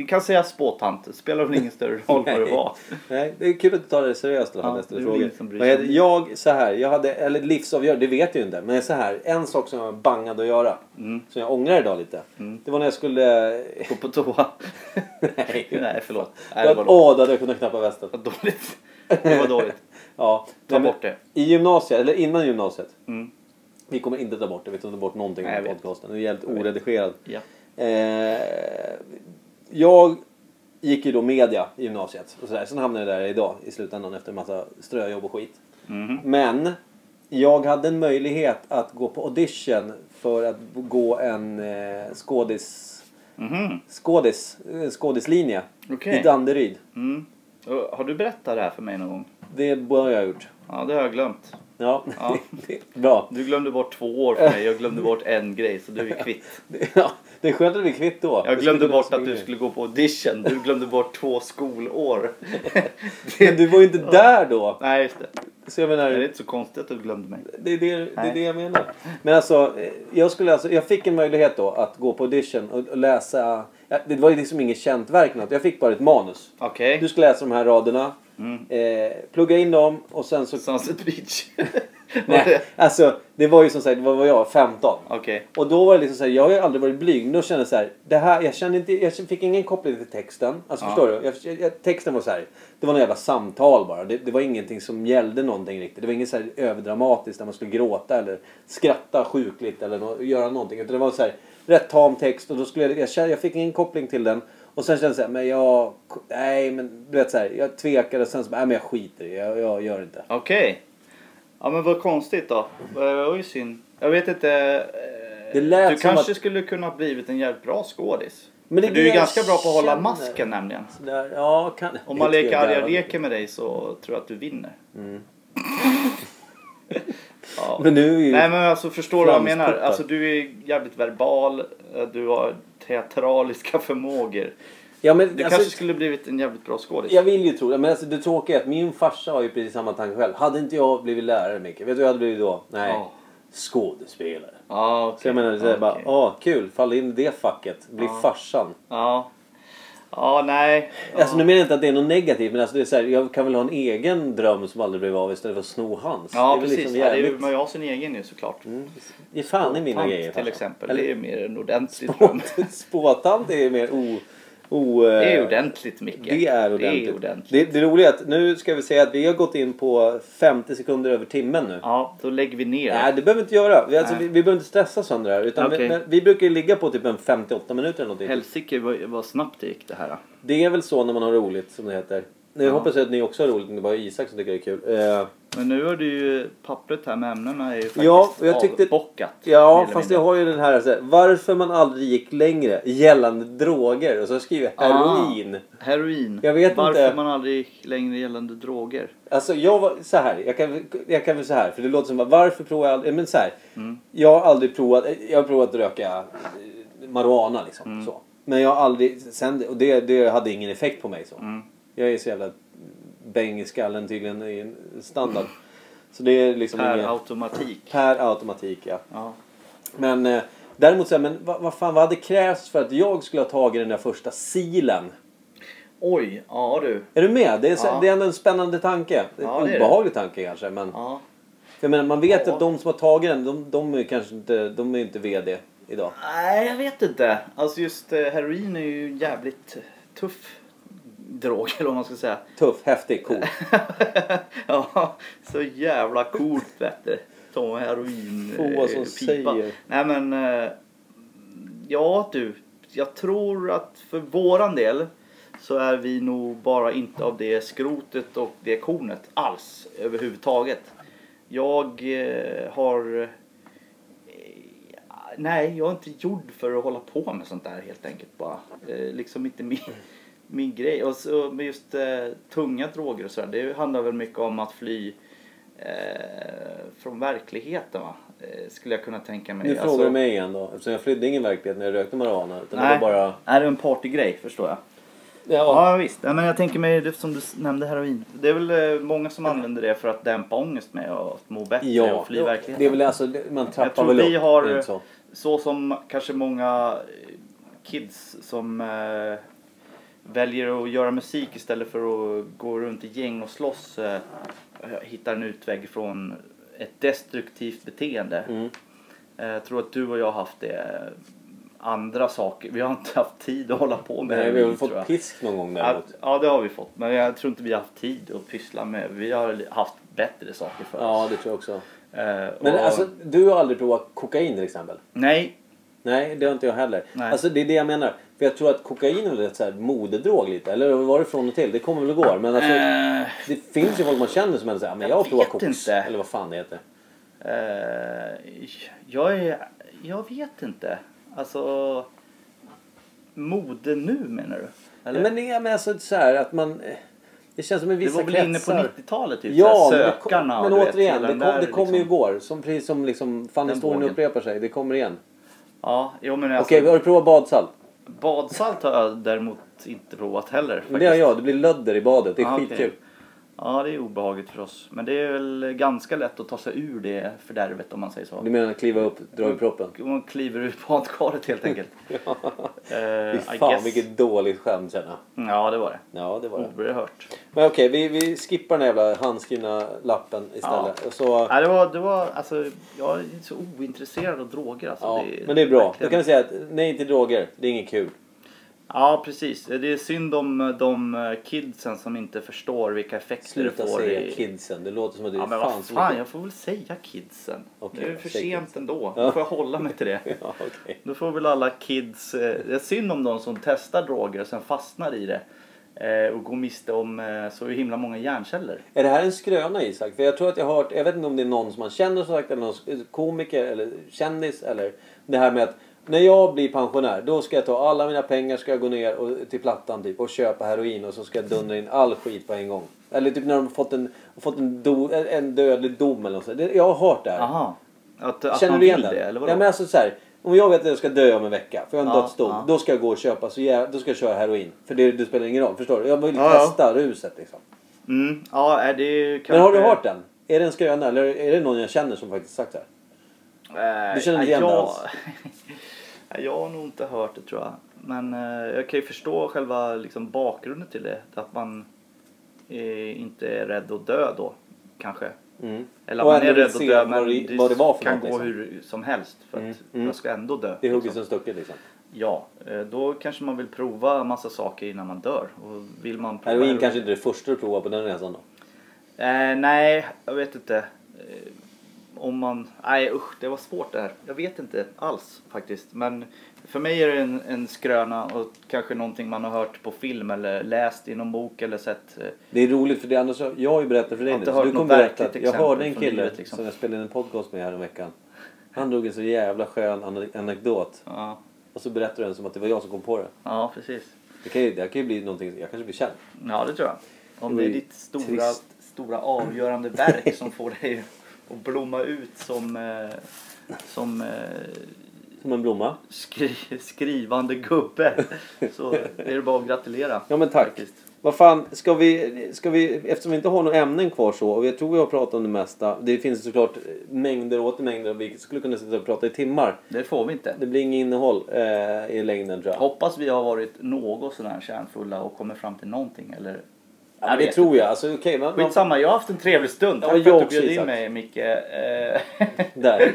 Vi kan säga spåtant. Det spelar väl ingen större roll vad det var. Nej, det är kul att du tar det seriöst. Ja, nästa det fråga. Men jag, jag, så här, jag hade, eller livsavgörande, det vet jag ju inte. Men så här, en sak som jag bangade att göra. Mm. Som jag ångrar idag lite. Mm. Det var när jag skulle... Gå på toa. Nej. Nej, förlåt. Nej, det var åh, då hade jag kunnat knappa västen. Vad dåligt. Det var dåligt. Ja. Ta men, bort det. I gymnasiet, eller innan gymnasiet. Mm. Vi kommer inte ta bort det. Vi tar bort någonting av podcasten. Det är helt oredigerad. Ja. Eh, jag gick ju då media i gymnasiet och sådär. Sen hamnade jag där idag i slutändan efter en massa ströjobb och skit. Mm. Men jag hade en möjlighet att gå på audition för att gå en eh, skådis, mm. skådis, skådislinje okay. i Danderyd. Mm. Har du berättat det här för mig någon gång? Det bör jag ha gjort. Ja, det har jag glömt. Ja, ja. Bra. Du glömde bort två år för mig. Jag glömde bort en grej, så du är kvitt. Ja, det är skönt att vi är kvitt då. Jag glömde bort att du skulle gå på audition. Du glömde bort två skolår. Men du var ju inte där då. Nej, just det. Så jag menar, det är inte så konstigt att du glömde mig. Det är det, det, är det jag menar. Men alltså jag, skulle alltså, jag fick en möjlighet då att gå på audition och, och läsa. Det var ju liksom inget känt verk. Jag fick bara ett manus. Okej. Du skulle läsa de här raderna. Mm. Eh, plugga in dem och sen så Sunset Beach. Nej, alltså det var ju som sagt, vad var jag, femton. Okay. Och då var det liksom så här, jag har ju aldrig varit blyg. Då kände jag så här, det här jag kände inte jag fick ingen koppling till texten. Alltså ja. Förstår du? Jag, jag, texten var så här, det var några jävla samtal bara. Det, det var ingenting som gällde någonting riktigt. Det var inget så här överdramatiskt där man skulle gråta eller skratta sjukligt eller no, göra någonting, utan det var så här rätt tam text och då skulle jag jag, jag jag fick ingen koppling till den. Och sen kände jag så här, men jag, nej men du vet så här, jag tvekade och sen så, nej men jag skiter i det, jag, jag gör det inte. Okej. Okay. Ja men vad konstigt då. Oj synd. Jag vet inte, det lät du kanske att... skulle kunna blivit en jävligt bra skådis. Men det du är ju ganska bra på att hålla masken nämligen. Där, ja, kan... Om man leker arga reker med dig så tror jag att du vinner. Mm. Ja. Men nu är ju... Nej men alltså förstår du vad jag menar. Alltså du är jävligt verbal, du har... teatraliska förmågor. Ja, men, du alltså, kanske skulle blivit en jävligt bra skådis. Jag vill ju tro det. Men alltså, det tråkiga är att min farsa var ju precis samma tanke själv. Hade inte jag blivit lärare mycket. Vet du jag hade blivit då? Nej. Oh. Skådespelare. Ja, oh, okay. Så jag menar, så okay. bara, ja oh, kul. Fall in i det facket. Bli oh. farsan. Ja. Oh. Ja, oh, nej. Oh. Alltså nu menar jag inte att det är något negativt. Men alltså det är så här, jag kan väl ha en egen dröm som aldrig blev av istället för att sno hans. Ja, det precis. Liksom ja, det är ju, man har sin egen nu såklart. Mm. Det är fan i mina grejer. Till exempel. Eller, det är ju mer en ordentlig dröm. Spåtant är mer o... o det är ordentligt, Micke. Det är ordentligt. Det är ordentligt. Det, det är roligt att nu ska vi säga att vi har gått in på femtio sekunder över timmen nu. Ja, då lägger vi ner. Nej, det behöver vi inte göra. Vi, alltså, vi, vi behöver inte stressa sönder här. Utan okay. vi, vi brukar ju ligga på typ en femtioåtta minuter eller något. Helsike, vad, vad snabbt det gick det här. Det är väl så när man har roligt, som det heter. Nu ja. Hoppas jag att ni också har roligt. Det var Isak som tycker det är kul. Uh, Men nu har du ju pappret här med ämnena är ju faktiskt ja, jag tyckte, avbockat. Ja, fast jag har ju den här alltså, varför man aldrig gick längre gällande droger. Och så skriver jag heroin. Ah, heroin. Jag vet varför inte. Man aldrig gick längre gällande droger. Alltså jag var så här, jag kan jag kan väl så här för det låter som varför provar jag aldrig, men så här. Mm. Jag har aldrig provat jag har provat att röka marijuana liksom mm. så. Men jag har aldrig sen och det det hade ingen effekt på mig så. Mm. Jag är så jävla bäng i skallen tydligen är en standard. Mm. Så det är liksom per inga... automatik. Per automatik, ja. ja. Men eh, däremot så här, men vad, vad fan vad hade krävts för att jag skulle ha tagit den där första silen? Oj, ja du. Är du med? Det är, ja. Det är ändå en spännande tanke. Ja, en obehaglig tanke kanske, men ja. Jag menar, man vet ja. Att de som har tagit den, de, de är kanske inte de är inte V D idag. Nej, jag vet inte. Alltså just heroin är ju jävligt tuff. Drog eller vad man ska säga. Tuff, häftig, cool. Ja, så jävla coolt vet du. Som heroin Få som pipa. Säger. Nej men ja du, jag tror att för våran del så är vi nog bara inte av det skrotet och det kornet alls överhuvudtaget. Jag har nej, jag är inte gjord för att hålla på med sånt där helt enkelt bara. Liksom inte min min grej och så med just eh, tunga droger och så där, det handlar väl mycket om att fly eh, från verkligheten va eh, skulle jag kunna tänka mig. Nu frågar alltså, du mig igen då eftersom jag flydde ingen verklighet när jag rökte marijuana utan nej, det var bara är det en partygrej förstår jag. Ja, ja visst. Ja, men jag tänker mig det som du nämnde heroin. Det är väl eh, många som använder det för att dämpa ångest med och må bättre ja, och fly ja, verkligheten. Det är väl alltså man trappar jag tror väl vi upp. Har så. Så som kanske många kids som eh, väljer att göra musik istället för att gå runt i gäng och slåss, eh, hittar en utväg från ett destruktivt beteende. Mm. Jag tror att du och jag har haft det. Andra saker, vi har inte haft tid att hålla på med. Nej, det. Nej, vi har fått pisk någon gång däremot. Ja, det har vi fått. Men jag tror inte vi har haft tid att pyssla med. Vi har haft bättre saker för oss. Ja, det tror jag också. Uh, Men och... alltså, du har aldrig provat kokain till exempel? Nej. Nej, det har inte jag heller. Nej. Alltså, det är det jag menar. För jag tror att kokain är ett så här modedrog lite. Eller var det från och till? Det kommer väl gå. Men alltså, uh... det finns ju folk man känner som säger, men jag, jag har provat koks. Eller vad fan det heter. Uh, jag, är... jag vet inte. Alltså, mode nu menar du? Eller? Men det är med alltså så här att man, det känns som en vissa kretsar. Det var väl kretsar. Inne på nittiotalet typ, ja, så här, sökarna. Men, kom, men återigen, vet, det, kom, det kommer liksom, ju går. Som, precis som liksom, fan historien upprepar sig, det kommer igen. Ja, jo men alltså. Okej, har du provat badsalt? Badsalt har jag däremot inte provat heller faktiskt. Men det har jag, det blir lödder i badet, det är ah, skitkul. Okay. Ja, det är obehagligt för oss. Men det är väl ganska lätt att ta sig ur det fördärvet om man säger så. Du menar att kliva upp, dra ur proppen? Man kliver ut badkaret helt enkelt. Ja. uh, fan, guess. Vilket dåligt skämt känna. Ja, det var det. Ja, det var det. Oerhört. Men okej, okay, vi, vi skippar den jävla handskrivna lappen istället. Ja. Så... ja, det var, det var, alltså, jag är så ointresserad av droger. Alltså. Ja, det är, men det är bra. Verkligen... Då kan jag säga att nej till droger, det är inget kul. Ja, precis. Det är synd om de kidsen som inte förstår vilka effekter sluta det får. Sluta säga i... kidsen. Det låter som att det är ja, men fan, fan jag får väl säga kidsen. Okay, det är för sent kidsen. Ändå. Då får jag hålla mig till det. Ja, okay. Då får väl alla kids... Det är synd om de som testar droger och sen fastnar i det. Och går miste om så himla många hjärnceller. Är det här en skröna, Isak? För jag tror att jag har hört... Jag vet inte om det är någon som man känner som sagt. Eller någon komiker eller kändis. Eller det här med att... när jag blir pensionär, då ska jag ta alla mina pengar, ska jag gå ner och, till plattan typ, och köpa heroin och så ska jag dundra in all skit på en gång. Eller typ när de har fått en, fått en, do, en dödlig dom eller något sånt. Jag har hört det här. Aha. Att, att känner du igen det? Eller vadå? Ja, men alltså så här, om jag vet att jag ska dö om en vecka, för jag har en ja, dödsdom, ja. Då ska jag gå och köpa, så jag, då ska jag köra heroin. För det, det spelar ingen roll, förstår du? Jag vill ja, testa ja. Ruset liksom. Mm. Ja, är det kanske... Men har du hört den? Är det en skröna eller är det någon jag känner som faktiskt sagt det här? Du känner inte igen det alls? Jag har nog inte hört det tror jag. Men eh, jag kan ju förstå själva liksom, bakgrunden till det. Att man eh, inte är rädd att dö då. Kanske. Mm. Eller att och man är rädd att dö. Men det, vad det var för kan något, gå liksom. Hur som helst. För mm. att mm. jag ska ändå dö. Det är hugget som stucket liksom. Ja. Eh, då kanske man vill prova massa saker innan man dör. Och vill man prova... Heroin kanske inte det första att prova på den resan då? Eh, nej, jag vet inte. Eh, Om man, nej usch, det var svårt det här. Jag vet inte alls faktiskt. Men för mig är det en, en skröna och kanske någonting man har hört på film eller läst i någon bok eller sett. Det är roligt för det annars, jag har ju berättat för dig nu. Du kommer berätta att jag hörde en kille livet, liksom. Som jag spelade en podcast med här en veckan. Han drog en så jävla skön anekdot. Ja. Och så berättade den som att det var jag som kom på det. Ja, precis. Det kan ju, det kan ju bli någonting, jag kanske blir känd. Ja, det tror jag. Om det är ditt stora, stora avgörande verk som får dig... och blomma ut som eh, som, eh, som en blomma skri- skrivande gubbe. Så är det bara att gratulera. Ja men tack. Faktiskt. Vad fan ska vi ska vi eftersom vi inte har några ämnen kvar så och jag tror vi har pratat om det mesta. Det finns såklart mängder åt mängder vi skulle kunna sitta och prata i timmar. Det får vi inte. Det blir inget innehåll eh, i längden tror jag. Hoppas vi har varit något sån här kärnfulla och kommer fram till någonting eller ja, det jag tror jag. Alltså, okay, man, man... samma. Jag har haft en trevlig stund. Tack ja, för att du bjöd in mig, Micke. Där.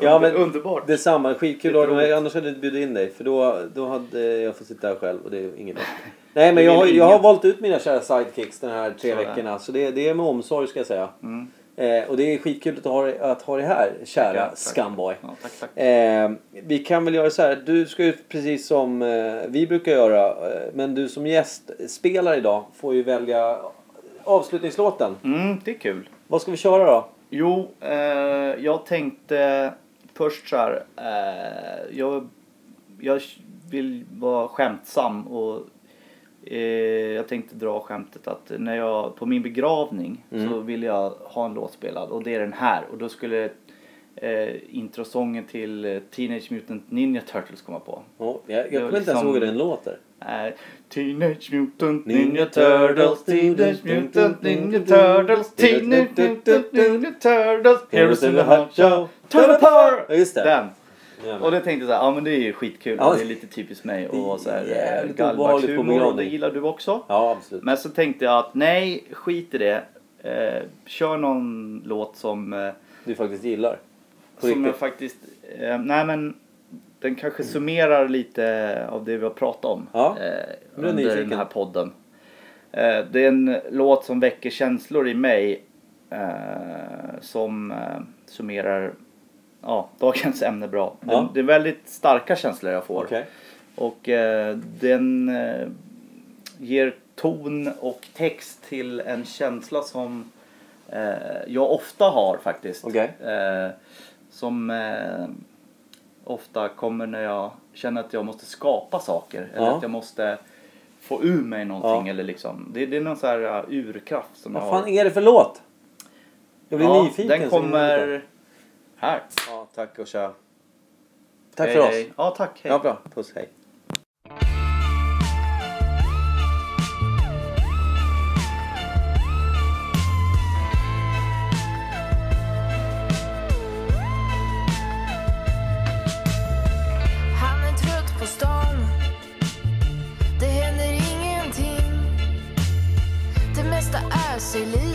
Ja, men underbart. Detsamma. Skitkul. Det är då, annars hade jag inte bjudit in dig. För då, då hade jag fått sitta här själv. Och det är inget bra. Nej, men jag, jag, jag har valt ut mina kära sidekicks den här tre så veckorna. Så det, det är med omsorg ska jag säga. Mm. Eh, och det är skitkul att ha, att ha det här, kära tack, Skamborg. Tack. Ja, tack, tack. Eh, vi kan väl göra så här. Du ska ju precis som eh, vi brukar göra. Eh, men du som gästspelare idag får ju välja avslutningslåten. Mm, det är kul. Vad ska vi köra då? Jo, eh, jag tänkte först så här. Eh, jag, jag vill vara skämtsam och... jag tänkte dra skämtet att när jag på min begravning mm. så ville jag ha en låt spelad och det är den här och då skulle eh, introsången till Teenage Mutant Ninja Turtles komma på. Oh, jag jag kommer liksom, inte ens ihåg den låter. Eh, Teenage Mutant Ninja Turtles, Teenage Mutant Ninja Turtles, Teenage Mutant Ninja Turtles. Here's in the hot show. Turn the power. Just det. Den. Ja, och då tänkte jag så här, ja ah, men det är ju skitkul. Ja, det är lite typiskt mig och så här galvaxhumor, och det gillar du också. Ja, absolut. Men så tänkte jag att nej, skit i det. Eh, kör någon låt som eh, du faktiskt gillar. På som jag faktiskt eh, nej men den kanske summerar lite av det vi har pratat om ja, eh, under den här podden. Eh, det är en låt som väcker känslor i mig eh, som eh, summerar ja, dagens ämne bra. Ja. Det, det är väldigt starka känslor jag får. Okay. Och eh, den eh, ger ton och text till en känsla som eh, jag ofta har faktiskt. Okay. Eh, som... Eh, ofta kommer när jag känner att jag måste skapa saker. Eller ja, att jag måste få ur mig någonting. Ja. Eller liksom. det, det är någon sån här urkraft som vad jag har. Vad fan är det för låt? Jag blir ja, nyfiken. Den kommer här. Ja, tack och tja. Tack hej, för oss. Hej. Ja, tack. Hej. Ja, bra. Puss, hej. Really?